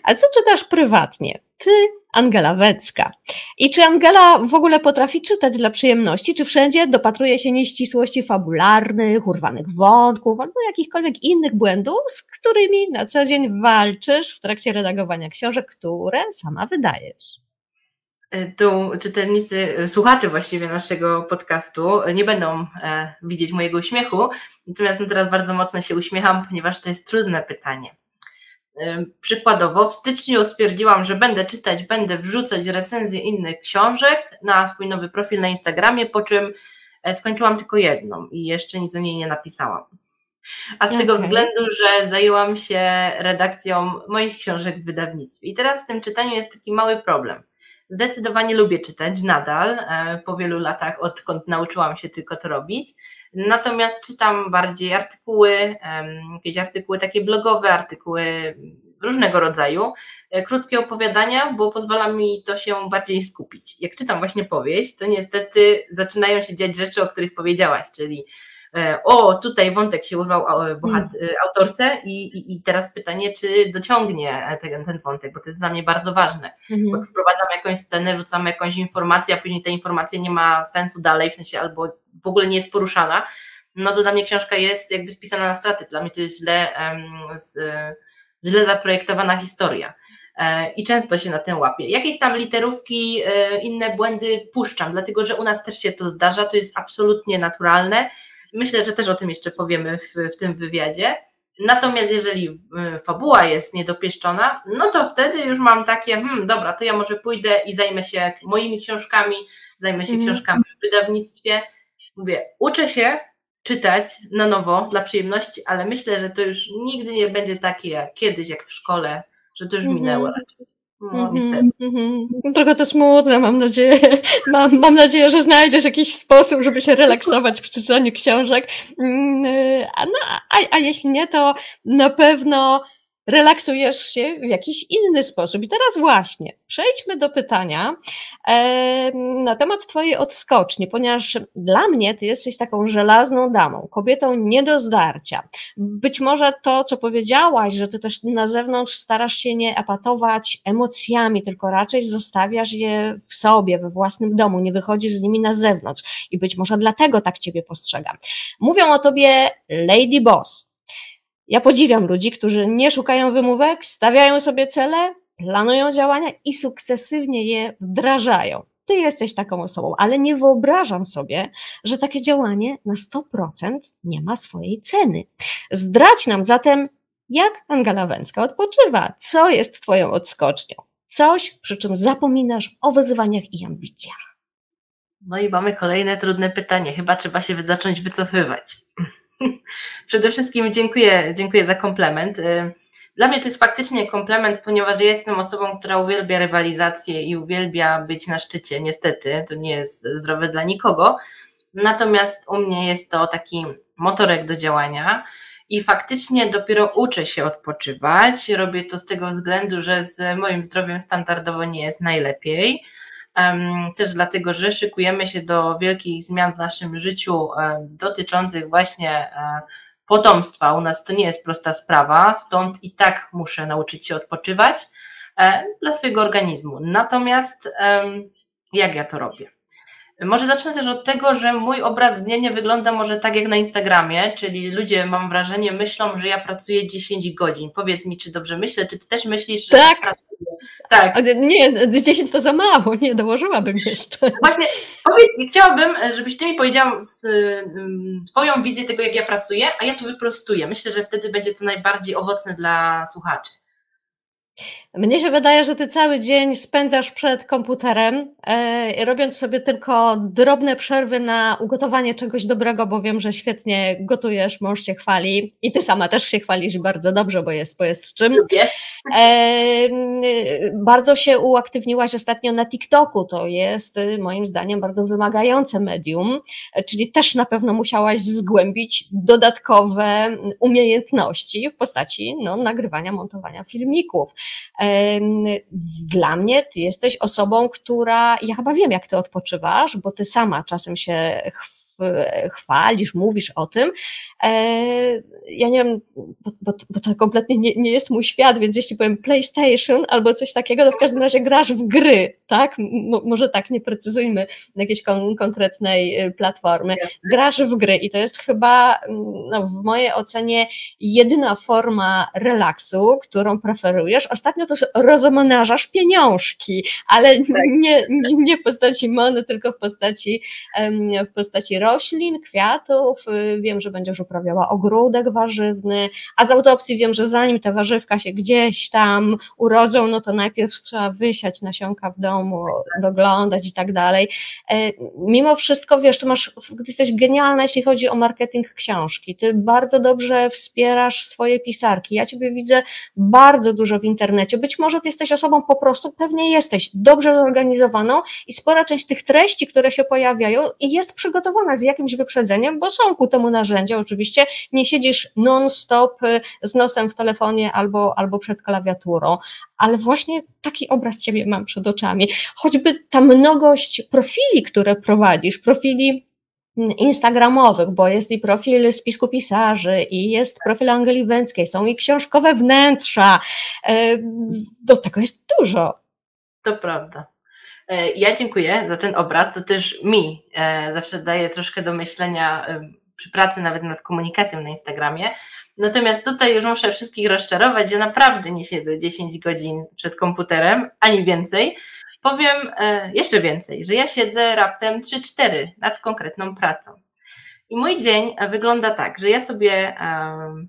A co czytasz prywatnie? Ty, Angela Wecka. I czy Angela w ogóle potrafi czytać dla przyjemności, czy wszędzie dopatruje się nieścisłości fabularnych, urwanych wątków albo jakichkolwiek innych błędów, z którymi na co dzień walczysz w trakcie redagowania książek, które sama wydajesz? Tu czytelnicy, słuchacze właściwie naszego podcastu nie będą e, widzieć mojego uśmiechu, natomiast no teraz bardzo mocno się uśmiecham, ponieważ to jest trudne pytanie. E, przykładowo w styczniu stwierdziłam, że będę czytać, będę wrzucać recenzje innych książek na swój nowy profil na Instagramie, po czym e, skończyłam tylko jedną i jeszcze nic o niej nie napisałam. A z okay. tego względu, że zajęłam się redakcją moich książek w wydawnictwie. I teraz w tym czytaniu jest taki mały problem. Zdecydowanie lubię czytać nadal, po wielu latach, odkąd nauczyłam się tylko to robić, natomiast czytam bardziej artykuły, jakieś artykuły takie blogowe, artykuły różnego rodzaju, krótkie opowiadania, bo pozwala mi to się bardziej skupić. Jak czytam właśnie powieść, to niestety zaczynają się dziać rzeczy, o których powiedziałaś, czyli o, tutaj wątek się urwał autorce i, i, i teraz pytanie, czy dociągnie ten, ten wątek, bo to jest dla mnie bardzo ważne. Mhm. Bo wprowadzam jakąś scenę, rzucam jakąś informację, a później ta informacja nie ma sensu dalej, w sensie albo w ogóle nie jest poruszana, no to dla mnie książka jest jakby spisana na straty. Dla mnie to jest źle, um, z, źle zaprojektowana historia. I często się na tym łapię. Jakieś tam literówki, inne błędy puszczam, dlatego że u nas też się to zdarza, to jest absolutnie naturalne. Myślę, że też o tym jeszcze powiemy w, w tym wywiadzie. Natomiast jeżeli fabuła jest niedopieszczona, no to wtedy już mam takie, hmm, dobra, to ja może pójdę i zajmę się moimi książkami, zajmę się mm. książkami w wydawnictwie. Mówię, uczę się czytać na nowo dla przyjemności, ale myślę, że to już nigdy nie będzie takie jak kiedyś, jak w szkole, że to już mm. minęło raczej. No, niestety. Mm-hmm. Trochę to smutne, mam nadzieję, mam, mam nadzieję, że znajdziesz jakiś sposób, żeby się relaksować przy czytaniu książek, a, no, a, a jeśli nie, to na pewno relaksujesz się w jakiś inny sposób. I teraz właśnie przejdźmy do pytania e, na temat twojej odskoczni, ponieważ dla mnie ty jesteś taką żelazną damą, kobietą nie do zdarcia. Być może to, co powiedziałaś, że ty też na zewnątrz starasz się nie epatować emocjami, tylko raczej zostawiasz je w sobie, we własnym domu, nie wychodzisz z nimi na zewnątrz i być może dlatego tak ciebie postrzegam. Mówią o tobie Lady Boss. Ja podziwiam ludzi, którzy nie szukają wymówek, stawiają sobie cele, planują działania i sukcesywnie je wdrażają. Ty jesteś taką osobą, ale nie wyobrażam sobie, że takie działanie na sto procent nie ma swojej ceny. Zdradź nam zatem, jak Angela Węcka odpoczywa, co jest twoją odskocznią, coś, przy czym zapominasz o wyzwaniach i ambicjach. No i mamy kolejne trudne pytanie, chyba trzeba się zacząć wycofywać. Przede wszystkim dziękuję, dziękuję za komplement. Dla mnie to jest faktycznie komplement, ponieważ ja jestem osobą, która uwielbia rywalizację i uwielbia być na szczycie, niestety, to nie jest zdrowe dla nikogo, natomiast u mnie jest to taki motorek do działania i faktycznie dopiero uczę się odpoczywać, robię to z tego względu, że z moim zdrowiem standardowo nie jest najlepiej, też dlatego, że szykujemy się do wielkich zmian w naszym życiu dotyczących właśnie potomstwa. U nas to nie jest prosta sprawa, stąd i tak muszę nauczyć się odpoczywać dla swojego organizmu. Natomiast jak ja to robię? Może zacznę też od tego, że mój obraz dnia nie wygląda może tak jak na Instagramie, czyli ludzie, mam wrażenie, myślą, że ja pracuję dziesięć godzin. Powiedz mi, czy dobrze myślę, czy ty też myślisz, że tak pracuję? Tak. Nie, dziesięć to za mało, nie, dołożyłabym jeszcze. Właśnie, powiedz, chciałabym, żebyś ty mi powiedziała z, twoją wizję tego, jak ja pracuję, a ja tu wyprostuję. Myślę, że wtedy będzie to najbardziej owocne dla słuchaczy. Mnie się wydaje, że ty cały dzień spędzasz przed komputerem, e, robiąc sobie tylko drobne przerwy na ugotowanie czegoś dobrego, bo wiem, że świetnie gotujesz, mąż się chwali i ty sama też się chwalisz bardzo dobrze, bo jest, bo jest z czym. E, bardzo się uaktywniłaś ostatnio na TikToku, to jest moim zdaniem bardzo wymagające medium, czyli też na pewno musiałaś zgłębić dodatkowe umiejętności w postaci no, nagrywania, montowania filmików. Dla mnie ty jesteś osobą, która, ja chyba wiem, jak ty odpoczywasz, bo ty sama czasem się chwalisz, mówisz o tym. Ja nie wiem, bo, bo, bo to kompletnie nie, nie jest mój świat, więc jeśli powiem PlayStation albo coś takiego, to w każdym razie grasz w gry, tak? Mo, może tak, nie precyzujmy jakiejś kon, konkretnej platformy. Grasz w gry i to jest chyba no, w mojej ocenie jedyna forma relaksu, którą preferujesz. Ostatnio też rozmnażasz pieniążki, ale tak. nie, nie, nie w postaci mony, tylko w postaci, w postaci roślin, kwiatów. Wiem, że będziesz uprawiała ogródek warzywny, a z autopsji wiem, że zanim te warzywka się gdzieś tam urodzą, no to najpierw trzeba wysiać nasionka w domu, doglądać i tak dalej. Mimo wszystko, wiesz, ty masz, jesteś genialna, jeśli chodzi o marketing książki. Ty bardzo dobrze wspierasz swoje pisarki. Ja ciebie widzę bardzo dużo w internecie. Być może ty jesteś osobą po prostu, pewnie jesteś dobrze zorganizowaną i spora część tych treści, które się pojawiają, jest przygotowana z jakimś wyprzedzeniem, bo są ku temu narzędzia oczywiście, nie siedzisz non-stop z nosem w telefonie albo, albo przed klawiaturą, ale właśnie taki obraz ciebie mam przed oczami. Choćby ta mnogość profili, które prowadzisz, profili instagramowych, bo jest i profil Spisku Pisarzy, i jest profil Angeli Węckiej, są i książkowe wnętrza, do tego jest dużo. To prawda. Ja dziękuję za ten obraz, to też mi zawsze daje troszkę do myślenia przy pracy nawet nad komunikacją na Instagramie, natomiast tutaj już muszę wszystkich rozczarować, ja naprawdę nie siedzę dziesięć godzin przed komputerem, ani więcej, powiem jeszcze więcej, że ja siedzę raptem trzy cztery nad konkretną pracą i mój dzień wygląda tak, że ja sobie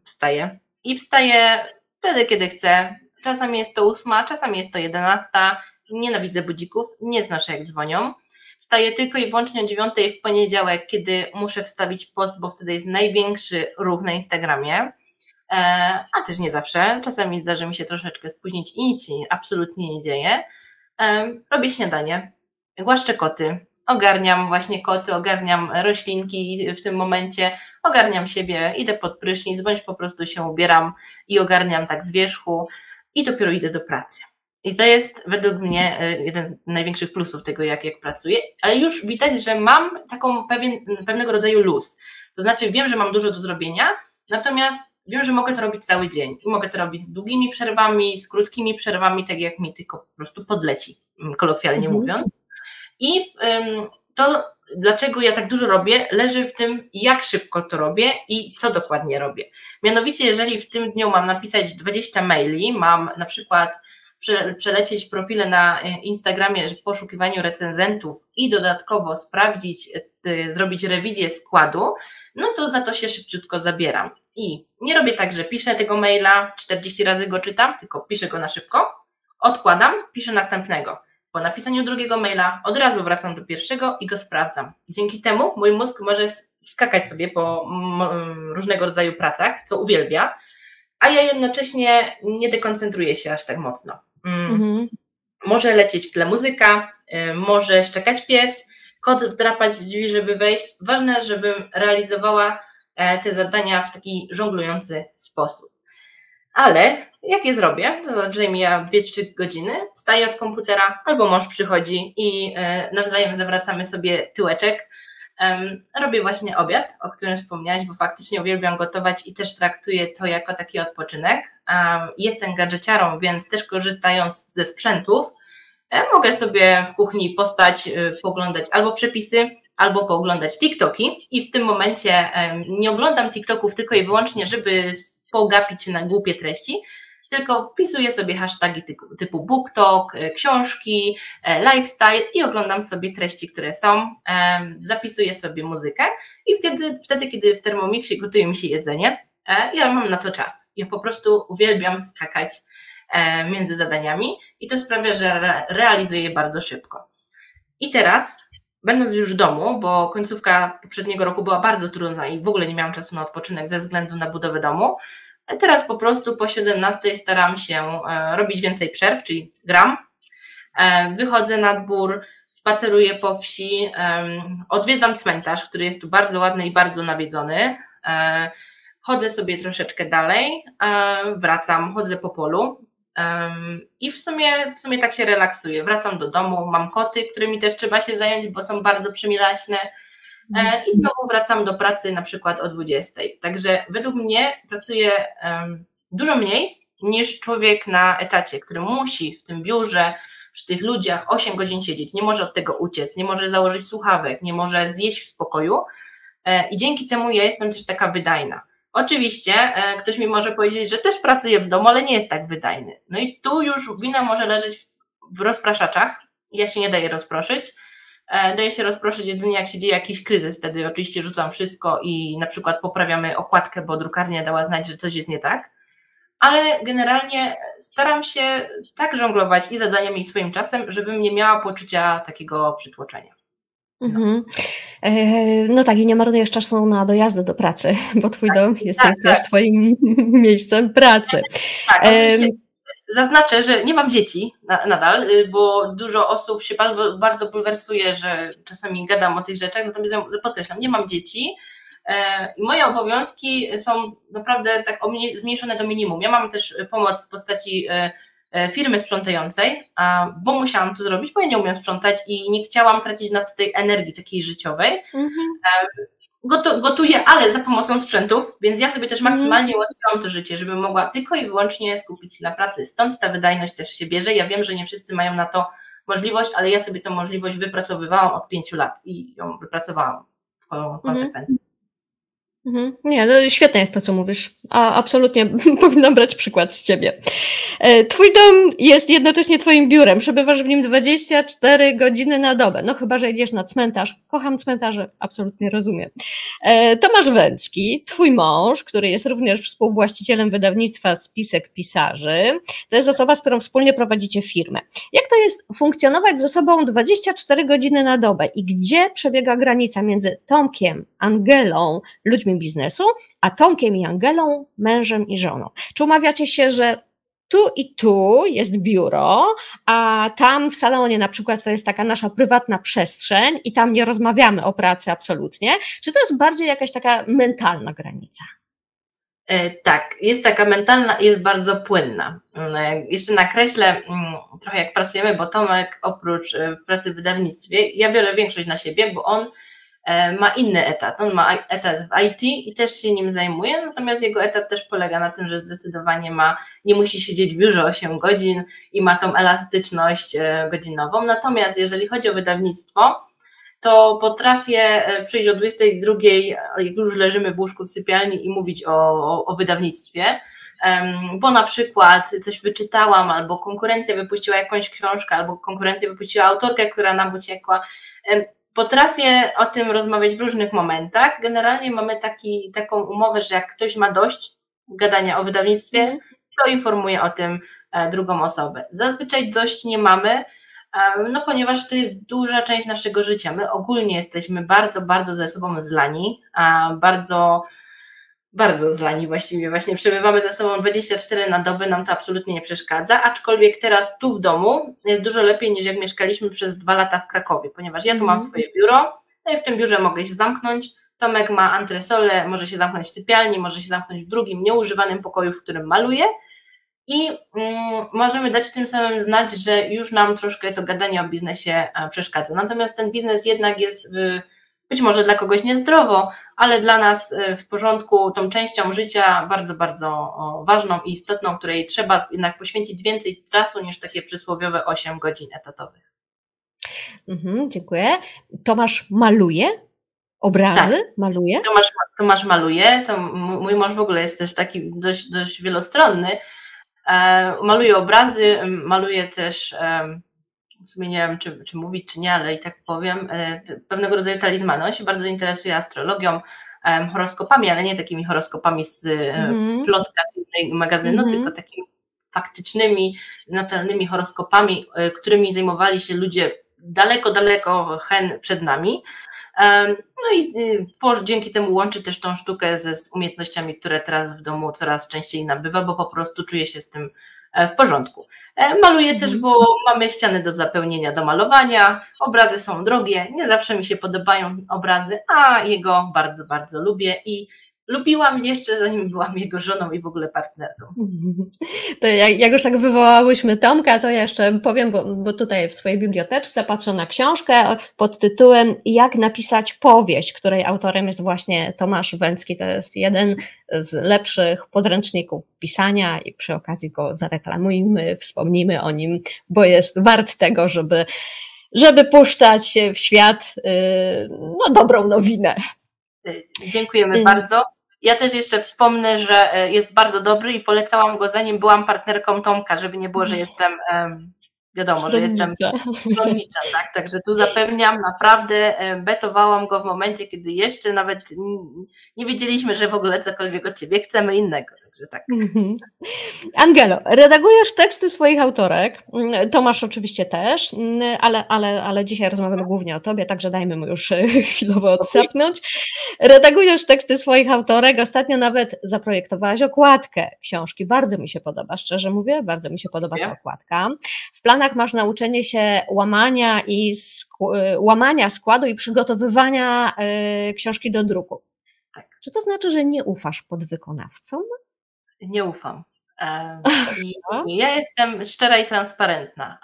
wstaję i wstaję wtedy, kiedy chcę, czasami jest to ósma, czasami jest to jedenasta. Nienawidzę budzików, nie znoszę jak dzwonią. Wstaję tylko i wyłącznie o dziewiątej w poniedziałek, kiedy muszę wstawić post, bo wtedy jest największy ruch na Instagramie, a też nie zawsze. Czasami zdarzy mi się troszeczkę spóźnić i nic się absolutnie nie dzieje. Robię śniadanie, głaszczę koty, ogarniam właśnie koty, ogarniam roślinki w tym momencie, ogarniam siebie, idę pod prysznic, bądź po prostu się ubieram i ogarniam tak z wierzchu i dopiero idę do pracy. I to jest według mnie jeden z największych plusów tego, jak, jak pracuję, ale już widać, że mam taką pewien, pewnego rodzaju luz. To znaczy wiem, że mam dużo do zrobienia, natomiast wiem, że mogę to robić cały dzień i mogę to robić z długimi przerwami, z krótkimi przerwami, tak jak mi tylko po prostu podleci, kolokwialnie mm-hmm. mówiąc. I to, dlaczego ja tak dużo robię, leży w tym, jak szybko to robię i co dokładnie robię. Mianowicie, jeżeli w tym dniu mam napisać dwadzieścia maili, mam na przykład przelecieć profile na Instagramie w poszukiwaniu recenzentów i dodatkowo sprawdzić, zrobić rewizję składu, no to za to się szybciutko zabieram. I nie robię tak, że piszę tego maila, czterdzieści razy go czytam, tylko piszę go na szybko, odkładam, piszę następnego. Po napisaniu drugiego maila od razu wracam do pierwszego i go sprawdzam. Dzięki temu mój mózg może skakać sobie po różnego rodzaju pracach, co uwielbia, a ja jednocześnie nie dekoncentruję się aż tak mocno. Mhm. Może lecieć w tle muzyka, może szczekać pies, kot drapać w drzwi, żeby wejść. Ważne, żebym realizowała te zadania w taki żonglujący sposób. Ale jak je zrobię, to zazwyczaj mija dwie trzy godziny, wstaję od komputera, albo mąż przychodzi i nawzajem zawracamy sobie tyłeczek. Robię właśnie obiad, o którym wspomniałaś, bo faktycznie uwielbiam gotować i też traktuję to jako taki odpoczynek. Jestem gadżeciarą, więc też korzystając ze sprzętów, mogę sobie w kuchni postać, pooglądać albo przepisy, albo pooglądać TikToki. I w tym momencie nie oglądam TikToków tylko i wyłącznie, żeby pogapić się na głupie treści, tylko wpisuję sobie hasztagi typu, typu BookTok, książki, lifestyle i oglądam sobie treści, które są, zapisuję sobie muzykę i wtedy, wtedy kiedy w Thermomixie gotuje mi się jedzenie, ja mam na to czas. Ja po prostu uwielbiam skakać między zadaniami i to sprawia, że realizuję bardzo szybko. I teraz, będąc już w domu, bo końcówka poprzedniego roku była bardzo trudna i w ogóle nie miałam czasu na odpoczynek ze względu na budowę domu, a teraz po prostu po siedemnastej staram się robić więcej przerw, czyli gram, wychodzę na dwór, spaceruję po wsi, odwiedzam cmentarz, który jest tu bardzo ładny i bardzo nawiedzony, chodzę sobie troszeczkę dalej, wracam, chodzę po polu. Um, I w sumie, w sumie tak się relaksuję. Wracam do domu, mam koty, którymi też trzeba się zająć, bo są bardzo przemilaśne e, i znowu wracam do pracy na przykład o dwudziestej. Także według mnie pracuję um, dużo mniej niż człowiek na etacie, który musi w tym biurze, przy tych ludziach osiem godzin siedzieć, nie może od tego uciec, nie może założyć słuchawek, nie może zjeść w spokoju e, i dzięki temu ja jestem też taka wydajna. Oczywiście ktoś mi może powiedzieć, że też pracuje w domu, ale nie jest tak wydajny. No i tu już wina może leżeć w rozpraszaczach. Ja się nie daję rozproszyć. Daję się rozproszyć jedynie jak się dzieje jakiś kryzys. Wtedy oczywiście rzucam wszystko i na przykład poprawiamy okładkę, bo drukarnia dała znać, że coś jest nie tak. Ale generalnie staram się tak żonglować i zadaniami i swoim czasem, żebym nie miała poczucia takiego przytłoczenia. No. Mhm. No tak, i nie marnujesz czasu na dojazdy do pracy, bo twój tak, dom jest tak, też tak. twoim miejscem pracy. Tak, oczywiście. Zaznaczę, że nie mam dzieci nadal, bo dużo osób się bardzo bulwersuje, że czasami gadam o tych rzeczach, natomiast podkreślam, nie mam dzieci i moje obowiązki są naprawdę tak zmniejszone do minimum. Ja mam też pomoc w postaci firmy sprzątającej, bo musiałam to zrobić, bo ja nie umiem sprzątać i nie chciałam tracić na to tej energii takiej życiowej. Mm-hmm. Gotuję, ale za pomocą sprzętów, więc ja sobie też maksymalnie ułatwiałam mm-hmm. to życie, żebym mogła tylko i wyłącznie skupić się na pracy. Stąd ta wydajność też się bierze. Ja wiem, że nie wszyscy mają na to możliwość, ale ja sobie tę możliwość wypracowywałam od pięciu lat i ją wypracowałam w konsekwencji. Mm-hmm. Mhm. Nie, no świetne jest to, co mówisz. A absolutnie powinnam brać przykład z ciebie. Twój dom jest jednocześnie twoim biurem. Przebywasz w nim dwadzieścia cztery godziny na dobę. No chyba, że idziesz na cmentarz. Kocham cmentarze, absolutnie rozumiem. Tomasz Węcki, twój mąż, który jest również współwłaścicielem wydawnictwa Spisek Pisarzy. To jest osoba, z którą wspólnie prowadzicie firmę. Jak to jest funkcjonować ze sobą dwadzieścia cztery godziny na dobę i gdzie przebiega granica między Tomkiem, Angelą, ludźmi biznesu, a Tomkiem i Angelą, mężem i żoną? Czy umawiacie się, że tu i tu jest biuro, a tam w salonie na przykład to jest taka nasza prywatna przestrzeń i tam nie rozmawiamy o pracy absolutnie. Czy to jest bardziej jakaś taka mentalna granica? Tak, jest taka mentalna i jest bardzo płynna. Jeszcze nakreślę trochę jak pracujemy, bo Tomek oprócz pracy w wydawnictwie, ja biorę większość na siebie, bo on ma inny etat, on ma etat w I T i też się nim zajmuje, natomiast jego etat też polega na tym, że zdecydowanie ma, nie musi siedzieć w biurze osiem godzin i ma tą elastyczność godzinową, natomiast jeżeli chodzi o wydawnictwo, to potrafię przyjść o dwudziestej drugiej, jak już leżymy w łóżku w sypialni i mówić o, o, o wydawnictwie, bo na przykład coś wyczytałam, albo konkurencja wypuściła jakąś książkę, albo konkurencja wypuściła autorkę, która nam uciekła. Potrafię o tym rozmawiać w różnych momentach. Generalnie mamy taki, taką umowę, że jak ktoś ma dość gadania o wydawnictwie, to informuje o tym drugą osobę. Zazwyczaj dość nie mamy, no ponieważ to jest duża część naszego życia. My ogólnie jesteśmy bardzo, bardzo ze sobą zlani, a bardzo, bardzo zlani właściwie. Właśnie przebywamy ze sobą dwadzieścia cztery na dobę, nam to absolutnie nie przeszkadza, aczkolwiek teraz tu w domu jest dużo lepiej niż jak mieszkaliśmy przez dwa lata w Krakowie, ponieważ ja tu mam swoje biuro, no i w tym biurze mogę się zamknąć. Tomek ma antresolę, może się zamknąć w sypialni, może się zamknąć w drugim nieużywanym pokoju, w którym maluje. I mm, możemy dać tym samym znać, że już nam troszkę to gadanie o biznesie przeszkadza. Natomiast ten biznes jednak jest y, być może dla kogoś niezdrowo, ale dla nas y, w porządku, tą częścią życia bardzo, bardzo o, ważną i istotną, której trzeba jednak poświęcić więcej czasu niż takie przysłowiowe osiem godzin etatowych. Mhm, dziękuję. Tomasz maluje? Obrazy? Tak. Maluje? Tomasz, Tomasz maluje. To mój mąż w ogóle jest też taki dość, dość wielostronny. Maluję obrazy, maluję też, w sumie nie wiem czy, czy mówić, czy nie, ale i tak powiem, pewnego rodzaju talizmany. On się bardzo interesuje astrologią, horoskopami, ale nie takimi horoskopami z mm. plotka magazynu, mm-hmm. tylko takimi faktycznymi, natalnymi horoskopami, którymi zajmowali się ludzie daleko, daleko hen przed nami. No i dzięki temu łączy też tą sztukę ze z umiejętnościami, które teraz w domu coraz częściej nabywa, bo po prostu czuje się z tym w porządku. Maluję też, bo mamy ściany do zapełnienia, do malowania, obrazy są drogie, nie zawsze mi się podobają obrazy, a jego bardzo, bardzo lubię i lubiłam jeszcze, zanim byłam jego żoną i w ogóle partnerką. To jak, jak już tak wywołałyśmy Tomka, to ja jeszcze powiem, bo, bo tutaj w swojej biblioteczce patrzę na książkę pod tytułem Jak napisać powieść, której autorem jest właśnie Tomasz Węcki. To jest jeden z lepszych podręczników pisania i przy okazji go zareklamujmy, wspomnijmy o nim, bo jest wart tego, żeby, żeby puszczać się w świat no, dobrą nowinę. Dziękujemy hmm. bardzo. Ja też jeszcze wspomnę, że jest bardzo dobry i polecałam go zanim byłam partnerką Tomka, żeby nie było, że jestem, wiadomo, stronnicza. że jestem stronnicza, tak? Także tu zapewniam, naprawdę betowałam go w momencie, kiedy jeszcze nawet nie wiedzieliśmy, że w ogóle cokolwiek od ciebie chcemy innego. Także tak. Mhm. Angelo, redagujesz teksty swoich autorek, Tomasz oczywiście też, ale, ale, ale dzisiaj rozmawiamy głównie o tobie, także dajmy mu już chwilowo odsapnąć. Redagujesz teksty swoich autorek, ostatnio nawet zaprojektowałaś okładkę książki, bardzo mi się podoba, szczerze mówię, bardzo mi się podoba ta okładka. W planach masz nauczenie się łamania, i sku- łamania składu i przygotowywania y, książki do druku. Tak. Czy to znaczy, że nie ufasz podwykonawcom? Nie ufam. Ja jestem szczera i transparentna.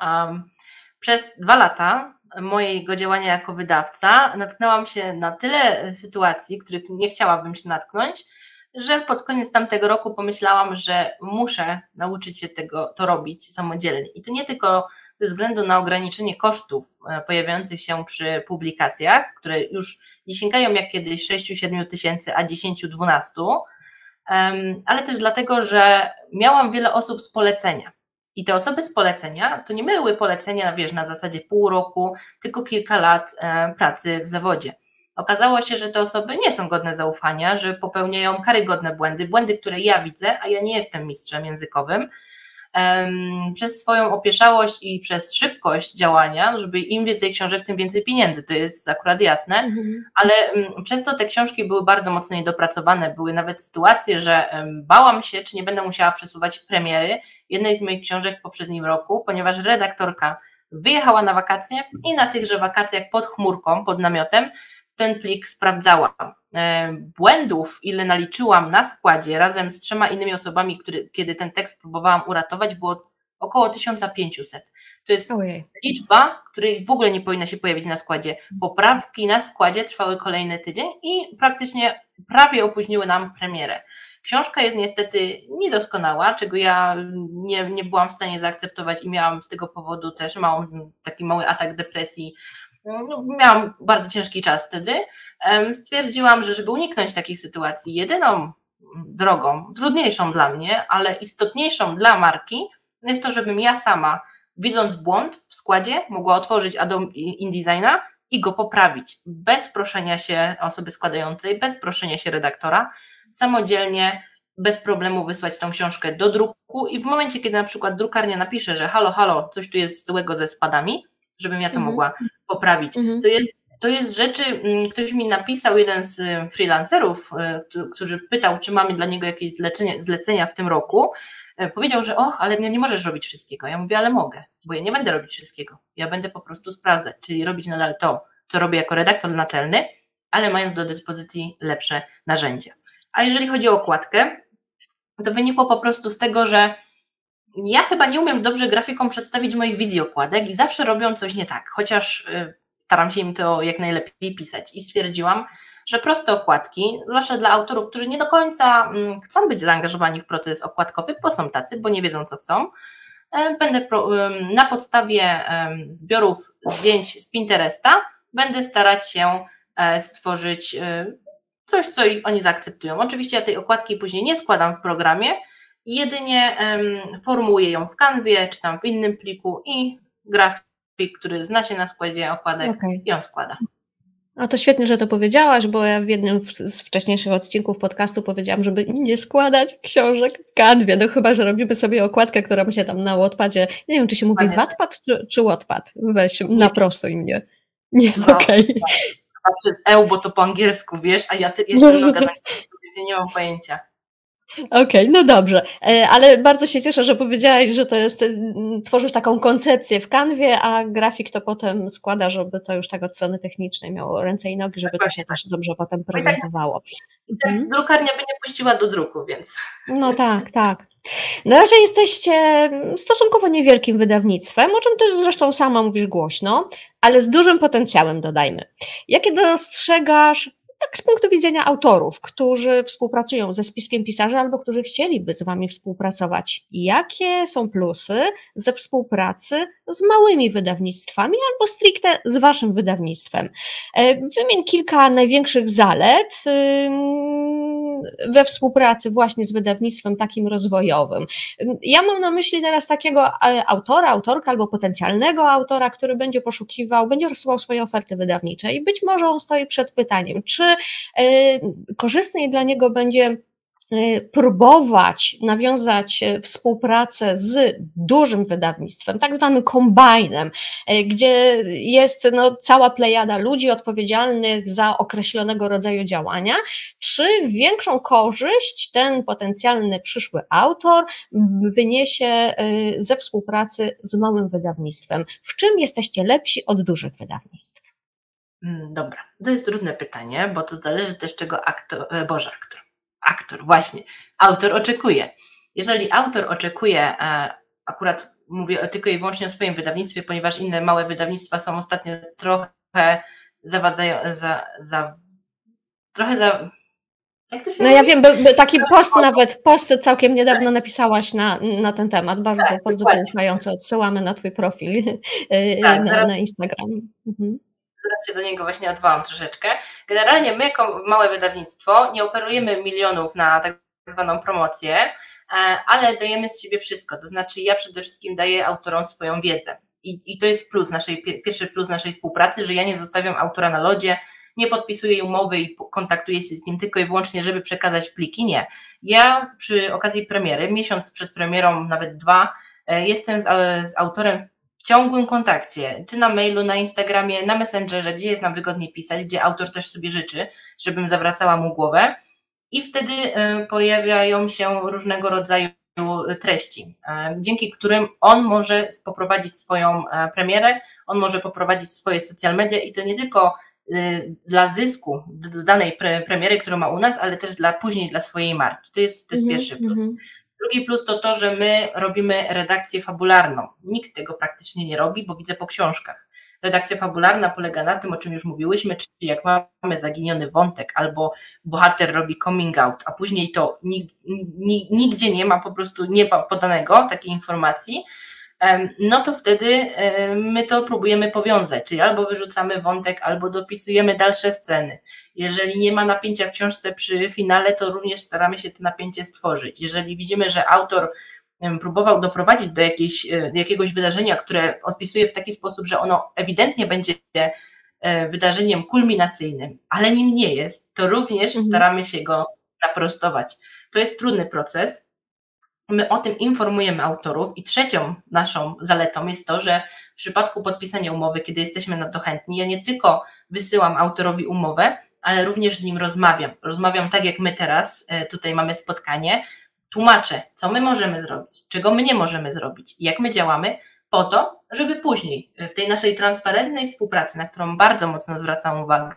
Przez dwa lata mojego działania jako wydawca natknęłam się na tyle sytuacji, których nie chciałabym się natknąć, że pod koniec tamtego roku pomyślałam, że muszę nauczyć się tego, to robić samodzielnie. I to nie tylko ze względu na ograniczenie kosztów pojawiających się przy publikacjach, które już nie sięgają jak kiedyś sześć do siedmiu tysięcy, a dziesięć do dwunastu, ale też dlatego, że miałam wiele osób z polecenia i te osoby z polecenia to nie były polecenia, wiesz, na zasadzie pół roku, tylko kilka lat pracy w zawodzie. Okazało się, że te osoby nie są godne zaufania, że popełniają karygodne błędy, błędy, które ja widzę, a ja nie jestem mistrzem językowym, przez swoją opieszałość i przez szybkość działania, żeby im więcej książek, tym więcej pieniędzy, to jest akurat jasne, mhm. ale przez to te książki były bardzo mocno niedopracowane, były nawet sytuacje, że bałam się, czy nie będę musiała przesuwać premiery jednej z moich książek w poprzednim roku, ponieważ redaktorka wyjechała na wakacje i na tychże wakacjach pod chmurką, pod namiotem ten plik sprawdzałam. Błędów, ile naliczyłam na składzie razem z trzema innymi osobami, który, kiedy ten tekst próbowałam uratować, było około tysiąc pięćset. To jest Ojej. liczba, której w ogóle nie powinna się pojawić na składzie. Poprawki na składzie trwały kolejny tydzień i praktycznie prawie opóźniły nam premierę. Książka jest niestety niedoskonała, czego ja nie, nie byłam w stanie zaakceptować i miałam z tego powodu też małą, taki mały atak depresji. No, miałam bardzo ciężki czas wtedy. Stwierdziłam, że żeby uniknąć takich sytuacji, jedyną drogą, trudniejszą dla mnie, ale istotniejszą dla marki, jest to, żebym ja sama, widząc błąd w składzie, mogła otworzyć Adobe InDesigna i go poprawić, bez proszenia się osoby składającej, bez proszenia się redaktora, samodzielnie, bez problemu wysłać tą książkę do druku i w momencie, kiedy na przykład drukarnia napisze, że halo, halo, coś tu jest złego ze spadami, żebym ja to mhm. mogła poprawić. Mhm. To jest, to jest rzeczy, ktoś mi napisał, jeden z freelancerów, który pytał, czy mamy dla niego jakieś zlecenia w tym roku, powiedział, że och, ale nie, nie możesz robić wszystkiego. Ja mówię, ale mogę, bo ja nie będę robić wszystkiego. Ja będę po prostu sprawdzać, czyli robić nadal to, co robię jako redaktor naczelny, ale mając do dyspozycji lepsze narzędzia. A jeżeli chodzi o okładkę, to wynikło po prostu z tego, że ja chyba nie umiem dobrze grafikom przedstawić moich wizji okładek i zawsze robią coś nie tak, chociaż staram się im to jak najlepiej pisać i stwierdziłam, że proste okładki, zwłaszcza dla autorów, którzy nie do końca chcą być zaangażowani w proces okładkowy, bo są tacy, bo nie wiedzą co chcą, będę na podstawie zbiorów zdjęć z Pinteresta będę starać się stworzyć coś, co ich oni zaakceptują. Oczywiście ja tej okładki później nie składam w programie, jedynie um, formułuję ją w Canvie, czy tam w innym pliku i grafik, który zna się na składzie okładek, okay. ją składa. No to świetnie, że to powiedziałaś, bo ja w jednym z wcześniejszych odcinków podcastu powiedziałam, żeby nie składać książek w Canwie, no chyba, że robimy sobie okładkę, która mi się tam na Wattpadzie, nie wiem, czy się mówi Wattpad czy, czy Wattpad, weź nie. na prosto i mnie. Nie, no, okej. Okay. A przez E U, bo to po angielsku, wiesz, a ja jestem droga za nie mam pojęcia. Okej, okay, no dobrze, ale bardzo się cieszę, że powiedziałaś, że to jest, tworzysz taką koncepcję w Canwie, a grafik to potem składa, żeby to już tak od strony technicznej miało ręce i nogi, żeby to się też dobrze potem prezentowało. I tak, mhm. drukarnia by nie puściła do druku, więc... No tak, tak. Na razie jesteście stosunkowo niewielkim wydawnictwem, o czym też zresztą sama mówisz głośno, ale z dużym potencjałem, dodajmy. Jakie dostrzegasz tak z punktu widzenia autorów, którzy współpracują ze spiskiem pisarzy albo którzy chcieliby z Wami współpracować, jakie są plusy ze współpracy z małymi wydawnictwami albo stricte z Waszym wydawnictwem? Wymień kilka największych zalet we współpracy właśnie z wydawnictwem takim rozwojowym. Ja mam na myśli teraz takiego autora, autorka albo potencjalnego autora, który będzie poszukiwał, będzie rozsyłał swoje oferty wydawnicze i być może on stoi przed pytaniem, czy y, korzystniej dla niego będzie próbować nawiązać współpracę z dużym wydawnictwem, tak zwanym kombajnem, gdzie jest no, cała plejada ludzi odpowiedzialnych za określonego rodzaju działania, czy większą korzyść ten potencjalny przyszły autor wyniesie ze współpracy z małym wydawnictwem? W czym jesteście lepsi od dużych wydawnictw? Dobra, to jest trudne pytanie, bo to zależy też czego aktor, boże aktor, Aktor, właśnie, autor oczekuje. Jeżeli autor oczekuje, akurat mówię tylko i wyłącznie o swoim wydawnictwie, ponieważ inne małe wydawnictwa są ostatnio trochę zawadzają, za, za, trochę za... Jak to się no mówi? Ja wiem, by, by taki post nawet, post całkiem niedawno napisałaś na, na ten temat, bardzo, tak, bardzo poruszająco, odsyłamy na Twój profil tak, na, na Instagram. Mhm. Teraz się do niego właśnie odwołam troszeczkę. Generalnie my jako małe wydawnictwo nie oferujemy milionów na tak zwaną promocję, ale dajemy z siebie wszystko, to znaczy ja przede wszystkim daję autorom swoją wiedzę. I, i to jest plus naszej, pierwszy plus naszej współpracy, że ja nie zostawiam autora na lodzie, nie podpisuję umowy i kontaktuję się z nim tylko i wyłącznie, żeby przekazać pliki, nie. Ja przy okazji premiery, miesiąc przed premierą, nawet dwa, jestem z, z autorem w ciągłym kontakcie, czy na mailu, na Instagramie, na Messengerze, gdzie jest nam wygodniej pisać, gdzie autor też sobie życzy, żebym zawracała mu głowę i wtedy pojawiają się różnego rodzaju treści, dzięki którym on może poprowadzić swoją premierę, on może poprowadzić swoje social media i to nie tylko dla zysku z danej pre premiery, którą ma u nas, ale też dla później dla swojej marki. To jest, to jest mm -hmm. pierwszy plus. Mm -hmm. Drugi plus to to, że my robimy redakcję fabularną. Nikt tego praktycznie nie robi, bo widzę po książkach. Redakcja fabularna polega na tym, o czym już mówiłyśmy, czyli jak mamy zaginiony wątek albo bohater robi coming out, a później to nig nig nigdzie nie ma po prostu nie podanego takiej informacji, no to wtedy my to próbujemy powiązać, czyli albo wyrzucamy wątek, albo dopisujemy dalsze sceny. Jeżeli nie ma napięcia w książce przy finale, to również staramy się to napięcie stworzyć. Jeżeli widzimy, że autor próbował doprowadzić do jakiejś, jakiegoś wydarzenia, które odpisuje w taki sposób, że ono ewidentnie będzie wydarzeniem kulminacyjnym, ale nim nie jest, to również mhm. staramy się go naprostować. To jest trudny proces. My o tym informujemy autorów i trzecią naszą zaletą jest to, że w przypadku podpisania umowy, kiedy jesteśmy na to chętni, ja nie tylko wysyłam autorowi umowę, ale również z nim rozmawiam. Rozmawiam tak jak my teraz, tutaj mamy spotkanie, tłumaczę, co my możemy zrobić, czego my nie możemy zrobić i jak my działamy po to, żeby później w tej naszej transparentnej współpracy, na którą bardzo mocno zwracam uwagę,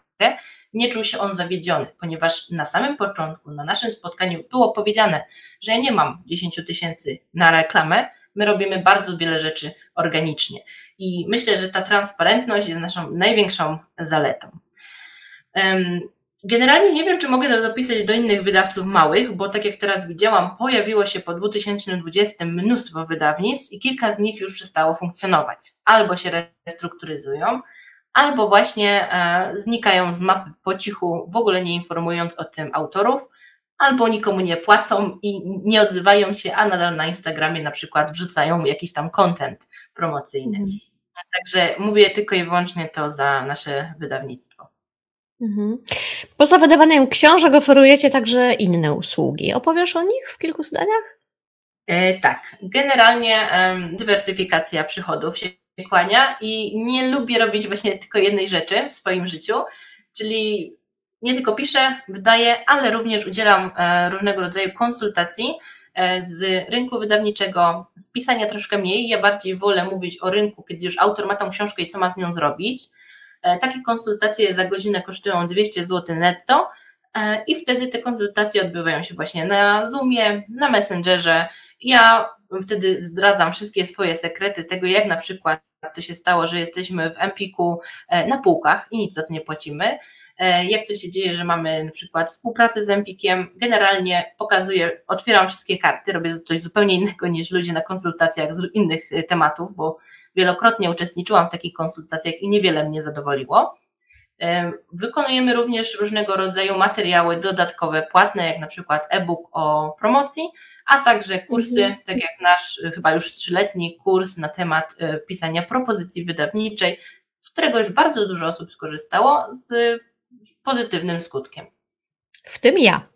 nie czuł się on zawiedziony, ponieważ na samym początku, na naszym spotkaniu było powiedziane, że ja nie mam dziesięciu tysięcy na reklamę, my robimy bardzo wiele rzeczy organicznie i myślę, że ta transparentność jest naszą największą zaletą. Generalnie nie wiem, czy mogę to dopisać do innych wydawców małych, bo tak jak teraz widziałam, pojawiło się po dwa tysiące dwudziestym mnóstwo wydawnictw i kilka z nich już przestało funkcjonować. Albo się restrukturyzują, albo właśnie e, znikają z mapy po cichu, w ogóle nie informując o tym autorów, albo nikomu nie płacą i nie odzywają się, a nadal na Instagramie na przykład wrzucają jakiś tam content promocyjny. Mhm. Także mówię tylko i wyłącznie to za nasze wydawnictwo. Mhm. Poza wydawaniem książek oferujecie także inne usługi. Opowiesz o nich w kilku zdaniach? E, tak. Generalnie e, dywersyfikacja przychodów się kłania i nie lubię robić właśnie tylko jednej rzeczy w swoim życiu, czyli nie tylko piszę, wydaję, ale również udzielam różnego rodzaju konsultacji z rynku wydawniczego, z pisania troszkę mniej, ja bardziej wolę mówić o rynku, kiedy już autor ma tą książkę i co ma z nią zrobić. Takie konsultacje za godzinę kosztują dwieście złotych netto i wtedy te konsultacje odbywają się właśnie na Zoomie, na Messengerze. Ja wtedy zdradzam wszystkie swoje sekrety tego, jak na przykład to się stało, że jesteśmy w Empiku na półkach i nic za to nie płacimy, jak to się dzieje, że mamy na przykład współpracę z Empikiem, generalnie pokazuję, otwieram wszystkie karty, robię coś zupełnie innego niż ludzie na konsultacjach z innych tematów, bo wielokrotnie uczestniczyłam w takich konsultacjach i niewiele mnie zadowoliło. Wykonujemy również różnego rodzaju materiały dodatkowe, płatne, jak na przykład e-book o promocji, a także kursy, mhm. tak jak nasz chyba już trzyletni kurs na temat pisania propozycji wydawniczej, z którego już bardzo dużo osób skorzystało z pozytywnym skutkiem. W tym ja.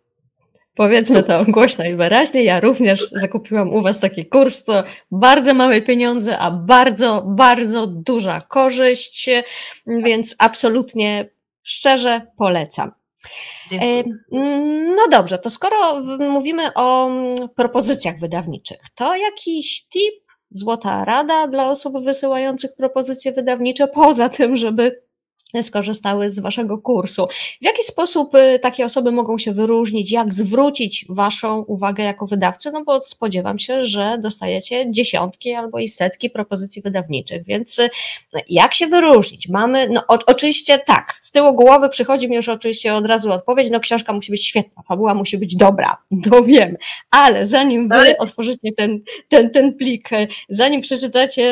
Powiedzmy to głośno i wyraźnie, ja również zakupiłam u Was taki kurs, to bardzo małe pieniądze, a bardzo, bardzo duża korzyść, więc absolutnie szczerze polecam. Dziękuję. No dobrze, to skoro mówimy o propozycjach wydawniczych, to jakiś tip, złota rada dla osób wysyłających propozycje wydawnicze, poza tym, żeby skorzystały z Waszego kursu. W jaki sposób takie osoby mogą się wyróżnić, jak zwrócić Waszą uwagę jako wydawcy, no bo spodziewam się, że dostajecie dziesiątki albo i setki propozycji wydawniczych, więc jak się wyróżnić? Mamy, no o, oczywiście tak, z tyłu głowy przychodzi mi już oczywiście od razu odpowiedź, no książka musi być świetna, fabuła musi być dobra, to wiem, ale zanim Wy otworzycie ten, ten, ten plik, zanim przeczytacie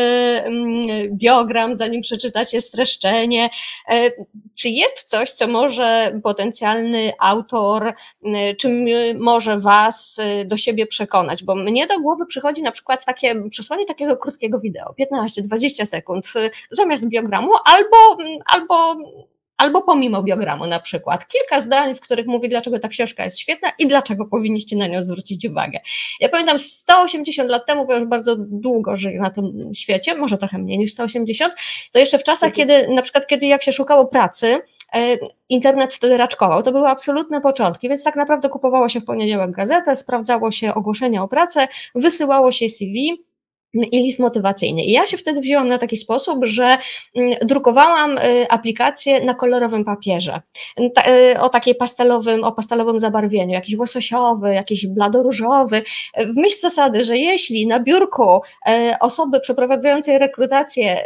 biogram, zanim przeczytacie streszczenie, Czy jest coś, co może potencjalny autor, czym może was do siebie przekonać? Bo mnie do głowy przychodzi na przykład takie przesłanie takiego krótkiego wideo, piętnaście dwadzieścia sekund, zamiast biogramu albo, albo, albo pomimo biogramu na przykład. Kilka zdań, w których mówi, dlaczego ta książka jest świetna i dlaczego powinniście na nią zwrócić uwagę. Ja pamiętam sto osiemdziesiąt lat temu, bo już bardzo długo żyję na tym świecie, może trochę mniej niż sto osiemdziesiąt, to jeszcze w czasach, kiedy na przykład kiedy jak się szukało pracy, internet wtedy raczkował, to były absolutne początki, więc tak naprawdę kupowało się w poniedziałek gazetę, sprawdzało się ogłoszenia o pracę, wysyłało się C V, i list motywacyjny. I ja się wtedy wzięłam na taki sposób, że drukowałam aplikację na kolorowym papierze, o takiej pastelowym, o pastelowym zabarwieniu, jakiś łososiowy, jakiś bladoróżowy, w myśl zasady, że jeśli na biurku osoby przeprowadzającej rekrutację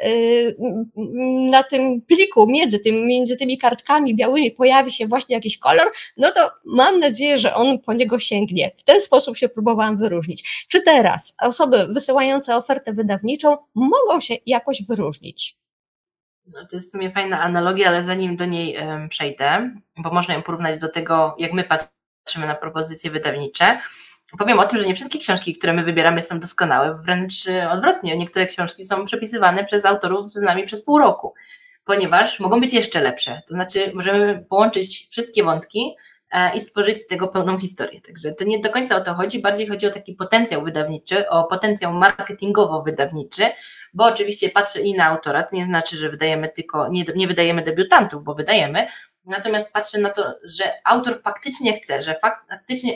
na tym pliku, między, tym, między tymi kartkami białymi pojawi się właśnie jakiś kolor, no to mam nadzieję, że on po niego sięgnie. W ten sposób się próbowałam wyróżnić. Czy teraz osoby wysyłające ofertę wydawniczą mogą się jakoś wyróżnić? No, to jest w sumie fajna analogia, ale zanim do niej um, przejdę, bo można ją porównać do tego, jak my patrzymy na propozycje wydawnicze, powiem o tym, że nie wszystkie książki, które my wybieramy, są doskonałe, wręcz odwrotnie, niektóre książki są przepisywane przez autorów z nami przez pół roku, ponieważ mogą być jeszcze lepsze, to znaczy możemy połączyć wszystkie wątki i stworzyć z tego pełną historię. Także to nie do końca o to chodzi, bardziej chodzi o taki potencjał wydawniczy, o potencjał marketingowo-wydawniczy, bo oczywiście patrzę i na autora, to nie znaczy, że wydajemy tylko, nie, nie wydajemy debiutantów, bo wydajemy, natomiast patrzę na to, że autor faktycznie chce, że faktycznie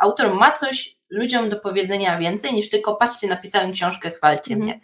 autor ma coś ludziom do powiedzenia więcej niż tylko patrzcie, napisałem książkę, chwalcie mm. mnie.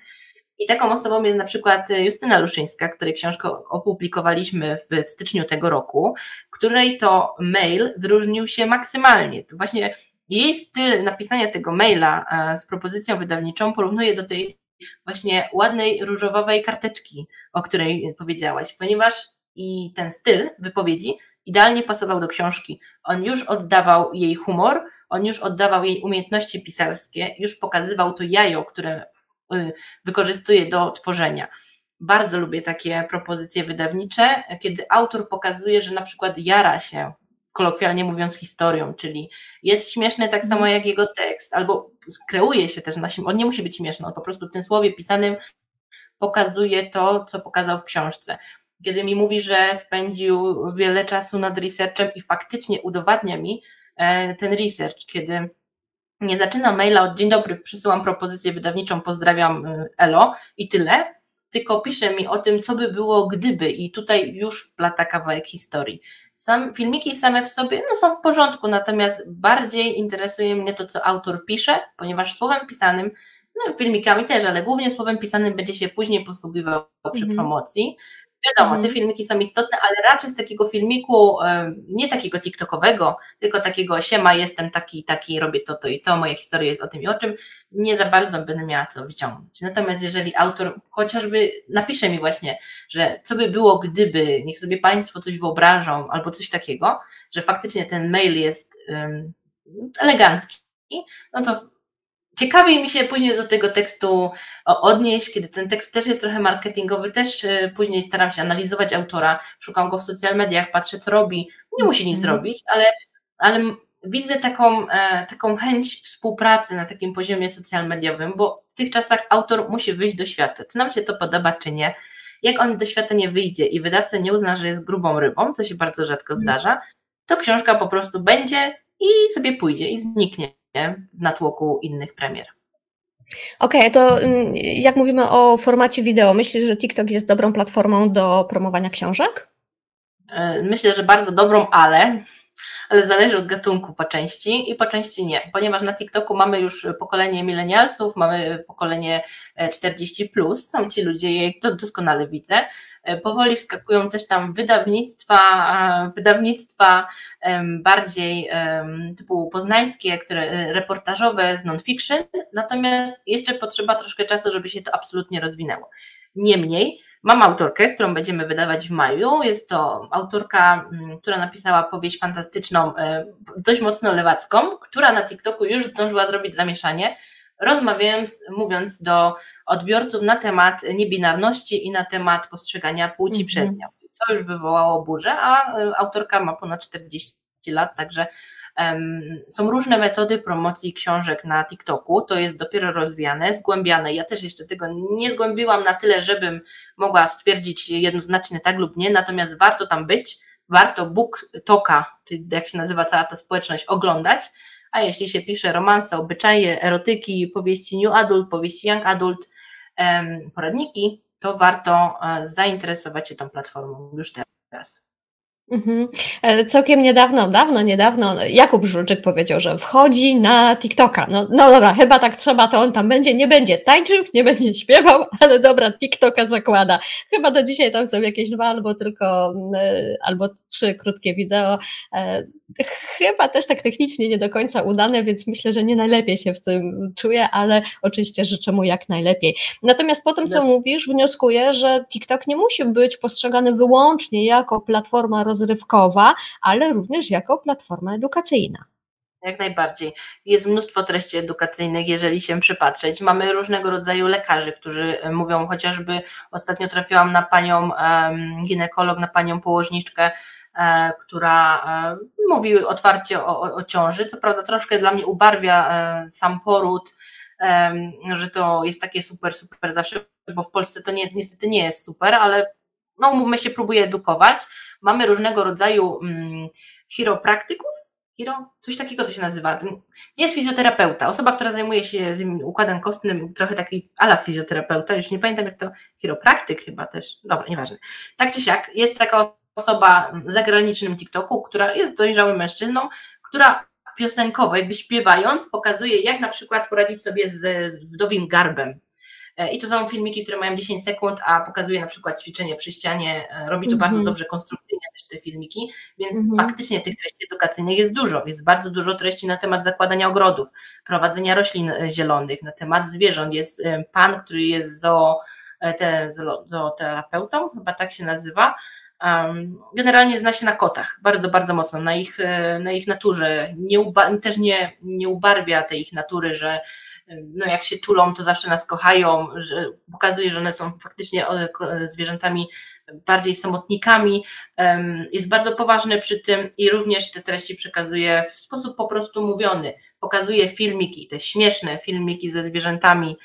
I taką osobą jest na przykład Justyna Luszyńska, której książkę opublikowaliśmy w styczniu tego roku, której to mail wyróżnił się maksymalnie. To właśnie jej styl napisania tego maila z propozycją wydawniczą porównuje do tej właśnie ładnej, różowej karteczki, o której powiedziałaś, ponieważ i ten styl wypowiedzi idealnie pasował do książki. On już oddawał jej humor, on już oddawał jej umiejętności pisarskie, już pokazywał to jajo, które wykorzystuje do tworzenia. Bardzo lubię takie propozycje wydawnicze, kiedy autor pokazuje, że na przykład jara się, kolokwialnie mówiąc, historią, czyli jest śmieszny tak samo jak jego tekst, albo kreuje się też na siebie, on nie musi być śmieszny, on po prostu w tym słowie pisanym pokazuje to, co pokazał w książce. Kiedy mi mówi, że spędził wiele czasu nad researchem i faktycznie udowadnia mi ten research, kiedy nie zaczynam maila od dzień dobry, przysyłam propozycję wydawniczą, pozdrawiam, elo i tyle, tylko pisze mi o tym, co by było gdyby i tutaj już wplata kawałek historii. Sam, filmiki same w sobie no, są w porządku, natomiast bardziej interesuje mnie to, co autor pisze, ponieważ słowem pisanym, no filmikami też, ale głównie słowem pisanym będzie się później posługiwał przy mm-hmm. promocji. Wiadomo, te filmiki są istotne, ale raczej z takiego filmiku, nie takiego tiktokowego, tylko takiego siema, jestem taki, taki, robię to, to i to, moja historia jest o tym i o czym, nie za bardzo będę miała co wyciągnąć. Natomiast jeżeli autor chociażby napisze mi właśnie, że co by było gdyby, niech sobie Państwo coś wyobrażą albo coś takiego, że faktycznie ten mail jest um, elegancki, no to ciekawiej mi się później do tego tekstu odnieść, kiedy ten tekst też jest trochę marketingowy, też później staram się analizować autora, szukam go w social mediach, patrzę co robi, nie musi nic robić, ale, ale widzę taką, taką chęć współpracy na takim poziomie social mediowym, bo w tych czasach autor musi wyjść do świata, czy nam się to podoba, czy nie. Jak on do świata nie wyjdzie i wydawca nie uzna, że jest grubą rybą, co się bardzo rzadko zdarza, to książka po prostu będzie i sobie pójdzie i zniknie w natłoku innych premier. Okej, okay, to jak mówimy o formacie wideo, myślisz, że TikTok jest dobrą platformą do promowania książek? Myślę, że bardzo dobrą, ale, ale zależy od gatunku po części i po części nie, ponieważ na TikToku mamy już pokolenie milenialsów, mamy pokolenie czterdzieści plus, są ci ludzie, ja to doskonale widzę. Powoli wskakują też tam wydawnictwa, wydawnictwa bardziej typu poznańskie, które reportażowe z non-fiction, natomiast jeszcze potrzeba troszkę czasu, żeby się to absolutnie rozwinęło. Niemniej mam autorkę, którą będziemy wydawać w maju, jest to autorka, która napisała powieść fantastyczną, dość mocno lewacką, która na TikToku już zdążyła zrobić zamieszanie, rozmawiając, mówiąc do odbiorców na temat niebinarności i na temat postrzegania płci mm-hmm. przez nią. to już wywołało burzę, a autorka ma ponad czterdzieści lat, także um, są różne metody promocji książek na TikToku, to jest dopiero rozwijane, zgłębiane. Ja też jeszcze tego nie zgłębiłam na tyle, żebym mogła stwierdzić jednoznacznie tak lub nie, natomiast warto tam być, warto BookToka, czyli jak się nazywa cała ta społeczność, oglądać, a jeśli się pisze romanse, obyczaje, erotyki, powieści new adult, powieści young adult, um, poradniki, to warto zainteresować się tą platformą już teraz. Mhm. Całkiem niedawno, dawno, niedawno Jakub Żulczyk powiedział, że wchodzi na TikToka. No, no dobra, chyba tak trzeba, to on tam będzie, nie będzie tańczył, nie będzie śpiewał, ale dobra, TikToka zakłada. Chyba do dzisiaj tam są jakieś dwa albo tylko, albo trzy krótkie wideo. Chyba też tak technicznie nie do końca udane, więc myślę, że nie najlepiej się w tym czuję, ale oczywiście życzę mu jak najlepiej. Natomiast po tym, co mówisz, wnioskuję, że TikTok nie musi być postrzegany wyłącznie jako platforma rozrywkowa, ale również jako platforma edukacyjna. Jak najbardziej. Jest mnóstwo treści edukacyjnych, jeżeli się przypatrzeć. Mamy różnego rodzaju lekarzy, którzy mówią, chociażby ostatnio trafiłam na panią ginekolog, na panią położniczkę, która mówi otwarcie o, o, o ciąży, co prawda troszkę dla mnie ubarwia sam poród, że to jest takie super, super zawsze, bo w Polsce to nie, niestety nie jest super, ale no umówmy się, próbuje edukować. Mamy różnego rodzaju hmm, chiropraktyków, Hiro? Coś takiego to się nazywa. Nie jest fizjoterapeuta, osoba, która zajmuje się układem kostnym, trochę taki ala fizjoterapeuta, już nie pamiętam jak to, chiropraktyk chyba też, dobra, nieważne. Tak czy siak, jest taka osoba w zagranicznym TikToku, która jest dojrzałym mężczyzną, która piosenkowo, jakby śpiewając, pokazuje, jak na przykład poradzić sobie z, z wdowim garbem. I to są filmiki, które mają dziesięć sekund, a pokazuje na przykład ćwiczenie przy ścianie, robi to mm-hmm. bardzo dobrze konstrukcyjnie też te filmiki, więc mm-hmm. faktycznie tych treści edukacyjnych jest dużo, jest bardzo dużo treści na temat zakładania ogrodów, prowadzenia roślin zielonych, na temat zwierząt, jest pan, który jest zoo, te, zooterapeutą, chyba tak się nazywa, generalnie zna się na kotach, bardzo, bardzo mocno, na ich, na ich naturze, nie uba, też nie, nie ubarwia tej ich natury, że no jak się tulą, to zawsze nas kochają, że pokazuje, że one są faktycznie zwierzętami bardziej samotnikami, jest bardzo poważny przy tym i również te treści przekazuje w sposób po prostu mówiony, pokazuje filmiki, te śmieszne filmiki ze zwierzętami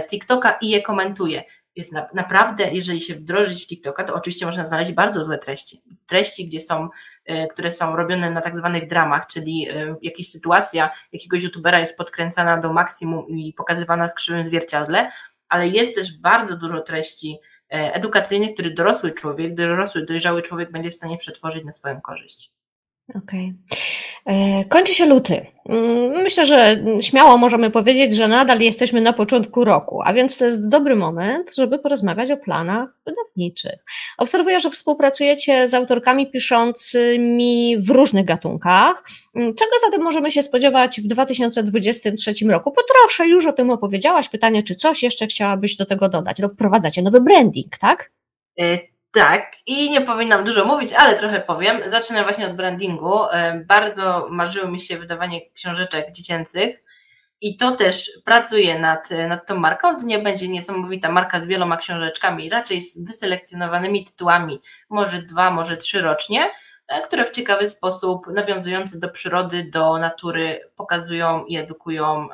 z TikToka i je komentuje. Jest na, naprawdę, jeżeli się wdrożyć w TikToka, to oczywiście można znaleźć bardzo złe treści. Treści, gdzie są, y, które są robione na tak zwanych dramach, czyli y, jakaś sytuacja jakiegoś youtubera jest podkręcana do maksimum i pokazywana w krzywym zwierciadle, ale jest też bardzo dużo treści y, edukacyjnych, które dorosły człowiek, dorosły, dojrzały człowiek będzie w stanie przetworzyć na swoją korzyść. Okej. Okay. Kończy się luty. Myślę, że śmiało możemy powiedzieć, że nadal jesteśmy na początku roku, a więc to jest dobry moment, żeby porozmawiać o planach wydawniczych. Obserwuję, że współpracujecie z autorkami piszącymi w różnych gatunkach. Czego zatem możemy się spodziewać w dwa tysiące dwudziestym trzecim roku? Bo troszkę już o tym opowiedziałaś. Pytanie, czy coś jeszcze chciałabyś do tego dodać? No, wprowadzacie nowy branding, tak? Y- Tak, i nie powinnam dużo mówić, ale trochę powiem. Zacznę właśnie od brandingu. Bardzo marzyło mi się wydawanie książeczek dziecięcych i to też pracuję nad, nad tą marką. To nie będzie niesamowita marka z wieloma książeczkami, raczej z wyselekcjonowanymi tytułami, może dwa, może trzy rocznie, które w ciekawy sposób nawiązujący do przyrody, do natury pokazują i edukują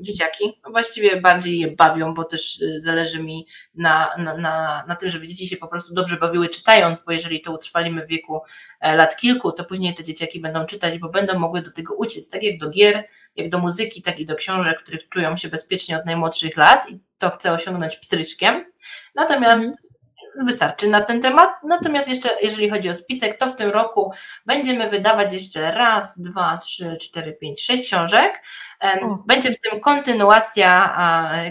dzieciaki, właściwie bardziej je bawią, bo też zależy mi na, na, na, na tym, żeby dzieci się po prostu dobrze bawiły czytając, bo jeżeli to utrwalimy w wieku lat kilku, to później te dzieciaki będą czytać, bo będą mogły do tego uciec, tak jak do gier, jak do muzyki, tak i do książek, których czują się bezpiecznie od najmłodszych lat i to chcę osiągnąć pstryczkiem, natomiast mhm. wystarczy na ten temat, natomiast jeszcze jeżeli chodzi o spisek, to w tym roku będziemy wydawać jeszcze raz, dwa, trzy, cztery, pięć, sześć książek. Będzie w tym kontynuacja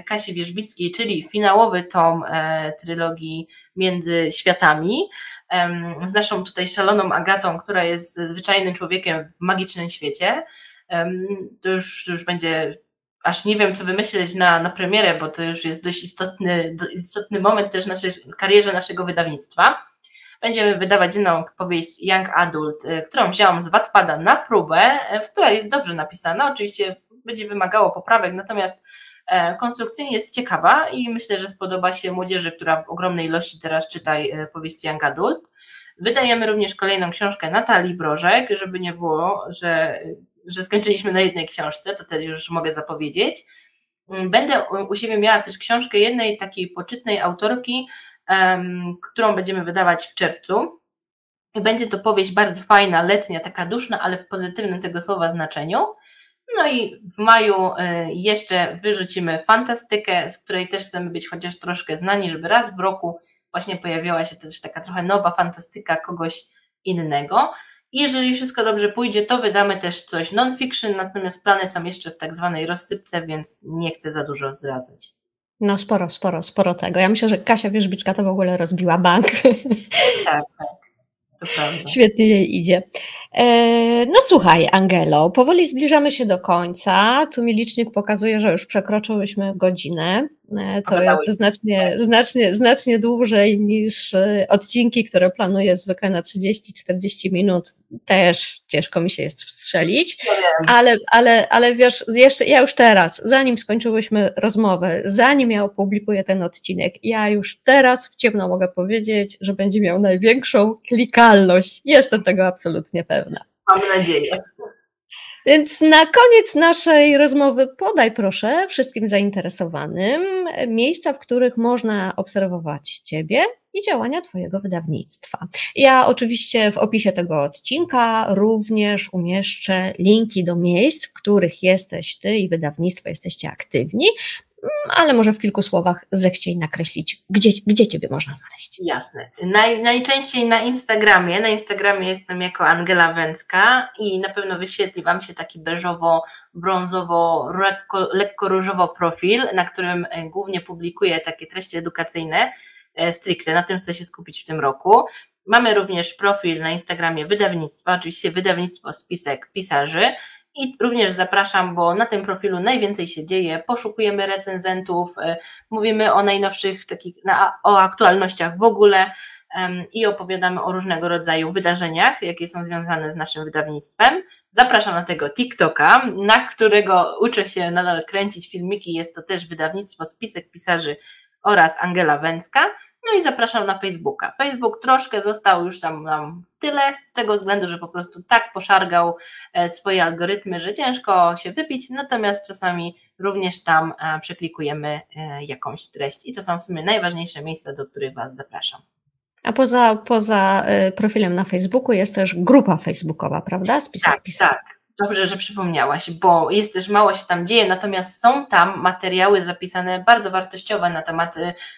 Kasi Wierzbickiej, czyli finałowy tom trylogii Między Światami z naszą tutaj szaloną Agatą, która jest zwyczajnym człowiekiem w magicznym świecie. To już, już będzie... Aż nie wiem, co wymyśleć na, na premierę, bo to już jest dość istotny, istotny moment też w naszej karierze naszego wydawnictwa. Będziemy wydawać jedną powieść Young Adult, którą wzięłam z Wattpada na próbę, która jest dobrze napisana. Oczywiście będzie wymagało poprawek, natomiast konstrukcyjnie jest ciekawa i myślę, że spodoba się młodzieży, która w ogromnej ilości teraz czyta powieści young adult. Wydajemy również kolejną książkę Natalii Brożek, żeby nie było, że, że skończyliśmy na jednej książce, to też już mogę zapowiedzieć. Będę u siebie miała też książkę jednej takiej poczytnej autorki, um, którą będziemy wydawać w czerwcu. Będzie to powieść bardzo fajna, letnia, taka duszna, ale w pozytywnym tego słowa znaczeniu. No i w maju jeszcze wyrzucimy fantastykę, z której też chcemy być chociaż troszkę znani, żeby raz w roku właśnie pojawiała się też taka trochę nowa fantastyka kogoś innego. I jeżeli wszystko dobrze pójdzie, to wydamy też coś non-fiction, natomiast plany są jeszcze w tak zwanej rozsypce, więc nie chcę za dużo zdradzać. No sporo, sporo, sporo tego. Ja myślę, że Kasia Wierzbicka to w ogóle rozbiła bank. Tak, tak. Świetnie jej idzie. No słuchaj, Angelo, powoli zbliżamy się do końca. Tu mi licznik pokazuje, że już przekroczyłyśmy godzinę. To jest znacznie, znacznie, znacznie dłużej niż odcinki, które planuję zwykle na trzydzieści czterdzieści minut. Też ciężko mi się jest wstrzelić, ale, ale, ale wiesz, jeszcze, ja już teraz, zanim skończyłyśmy rozmowę, zanim ja opublikuję ten odcinek, ja już teraz w ciemno mogę powiedzieć, że będzie miał największą klikalność. Jestem tego absolutnie pewna. Mam nadzieję. Więc na koniec naszej rozmowy podaj proszę wszystkim zainteresowanym miejsca, w których można obserwować Ciebie i działania Twojego wydawnictwa. Ja oczywiście w opisie tego odcinka również umieszczę linki do miejsc, w których jesteś Ty i wydawnictwo, jesteście aktywni, ale może w kilku słowach zechciej nakreślić, gdzie, gdzie Ciebie można znaleźć. Jasne. Naj, najczęściej na Instagramie. Na Instagramie jestem jako Angela Węcka i na pewno wyświetli Wam się taki beżowo, brązowo, lekko, lekko różowo profil, na którym głównie publikuję takie treści edukacyjne, stricte, na tym chcę się skupić w tym roku. Mamy również profil na Instagramie wydawnictwa, oczywiście wydawnictwo Spisek Pisarzy, i również zapraszam, bo na tym profilu najwięcej się dzieje, poszukujemy recenzentów, mówimy o najnowszych, takich, o aktualnościach w ogóle i opowiadamy o różnego rodzaju wydarzeniach, jakie są związane z naszym wydawnictwem. Zapraszam na tego TikToka, na którego uczę się nadal kręcić filmiki, jest to też wydawnictwo Spisek Pisarzy oraz Angela Węcka. No i zapraszam na Facebooka. Facebook troszkę został już tam, tam w tyle, z tego względu, że po prostu tak poszargał swoje algorytmy, że ciężko się wybić, natomiast czasami również tam przeklikujemy jakąś treść i to są w sumie najważniejsze miejsca, do których Was zapraszam. A poza, poza profilem na Facebooku jest też grupa facebookowa, prawda? Spisek, tak, pisek. Tak. Dobrze, że przypomniałaś, bo jest też mało się tam dzieje, natomiast są tam materiały zapisane bardzo wartościowe na temat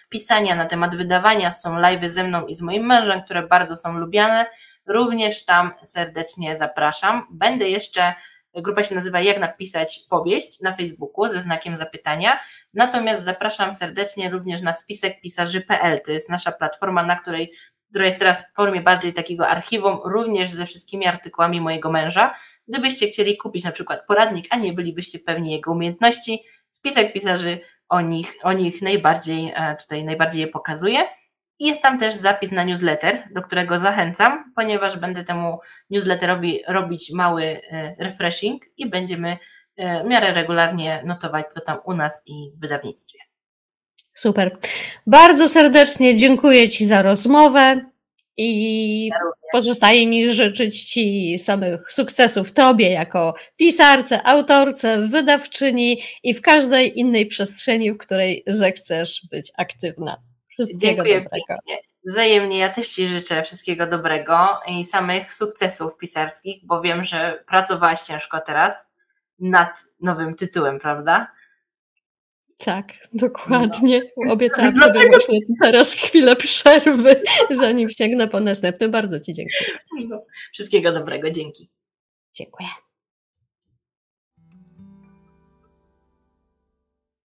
pisania, na temat wydawania, są live'y ze mną i z moim mężem, które bardzo są lubiane, również tam serdecznie zapraszam. Będę jeszcze, grupa się nazywa Jak napisać powieść na Facebooku ze znakiem zapytania, natomiast zapraszam serdecznie również na spisek pisarzy kropka p l, to jest nasza platforma, na której, która jest teraz w formie bardziej takiego archiwum, również ze wszystkimi artykułami mojego męża. Gdybyście chcieli kupić na przykład poradnik, a nie bylibyście pewni jego umiejętności, Spisek Pisarzy o nich, o nich najbardziej, tutaj najbardziej je pokazuje. I jest tam też zapis na newsletter, do którego zachęcam, ponieważ będę temu newsletterowi robić mały refreshing i będziemy w miarę regularnie notować, co tam u nas i w wydawnictwie. Super. Bardzo serdecznie dziękuję Ci za rozmowę i pozostaje mi życzyć Ci samych sukcesów Tobie jako pisarce, autorce, wydawczyni i w każdej innej przestrzeni, w której zechcesz być aktywna. Wszystkiego dziękuję dobrego. Pięknie. Wzajemnie, ja też Ci życzę wszystkiego dobrego i samych sukcesów pisarskich, bo wiem, że pracowałaś ciężko teraz nad nowym tytułem, prawda? Tak, dokładnie. No. Obiecałam Dlaczego? sobie właśnie teraz chwilę przerwy, zanim sięgnę po następny. Bardzo Ci dziękuję. No. Wszystkiego dobrego, dzięki. Dziękuję.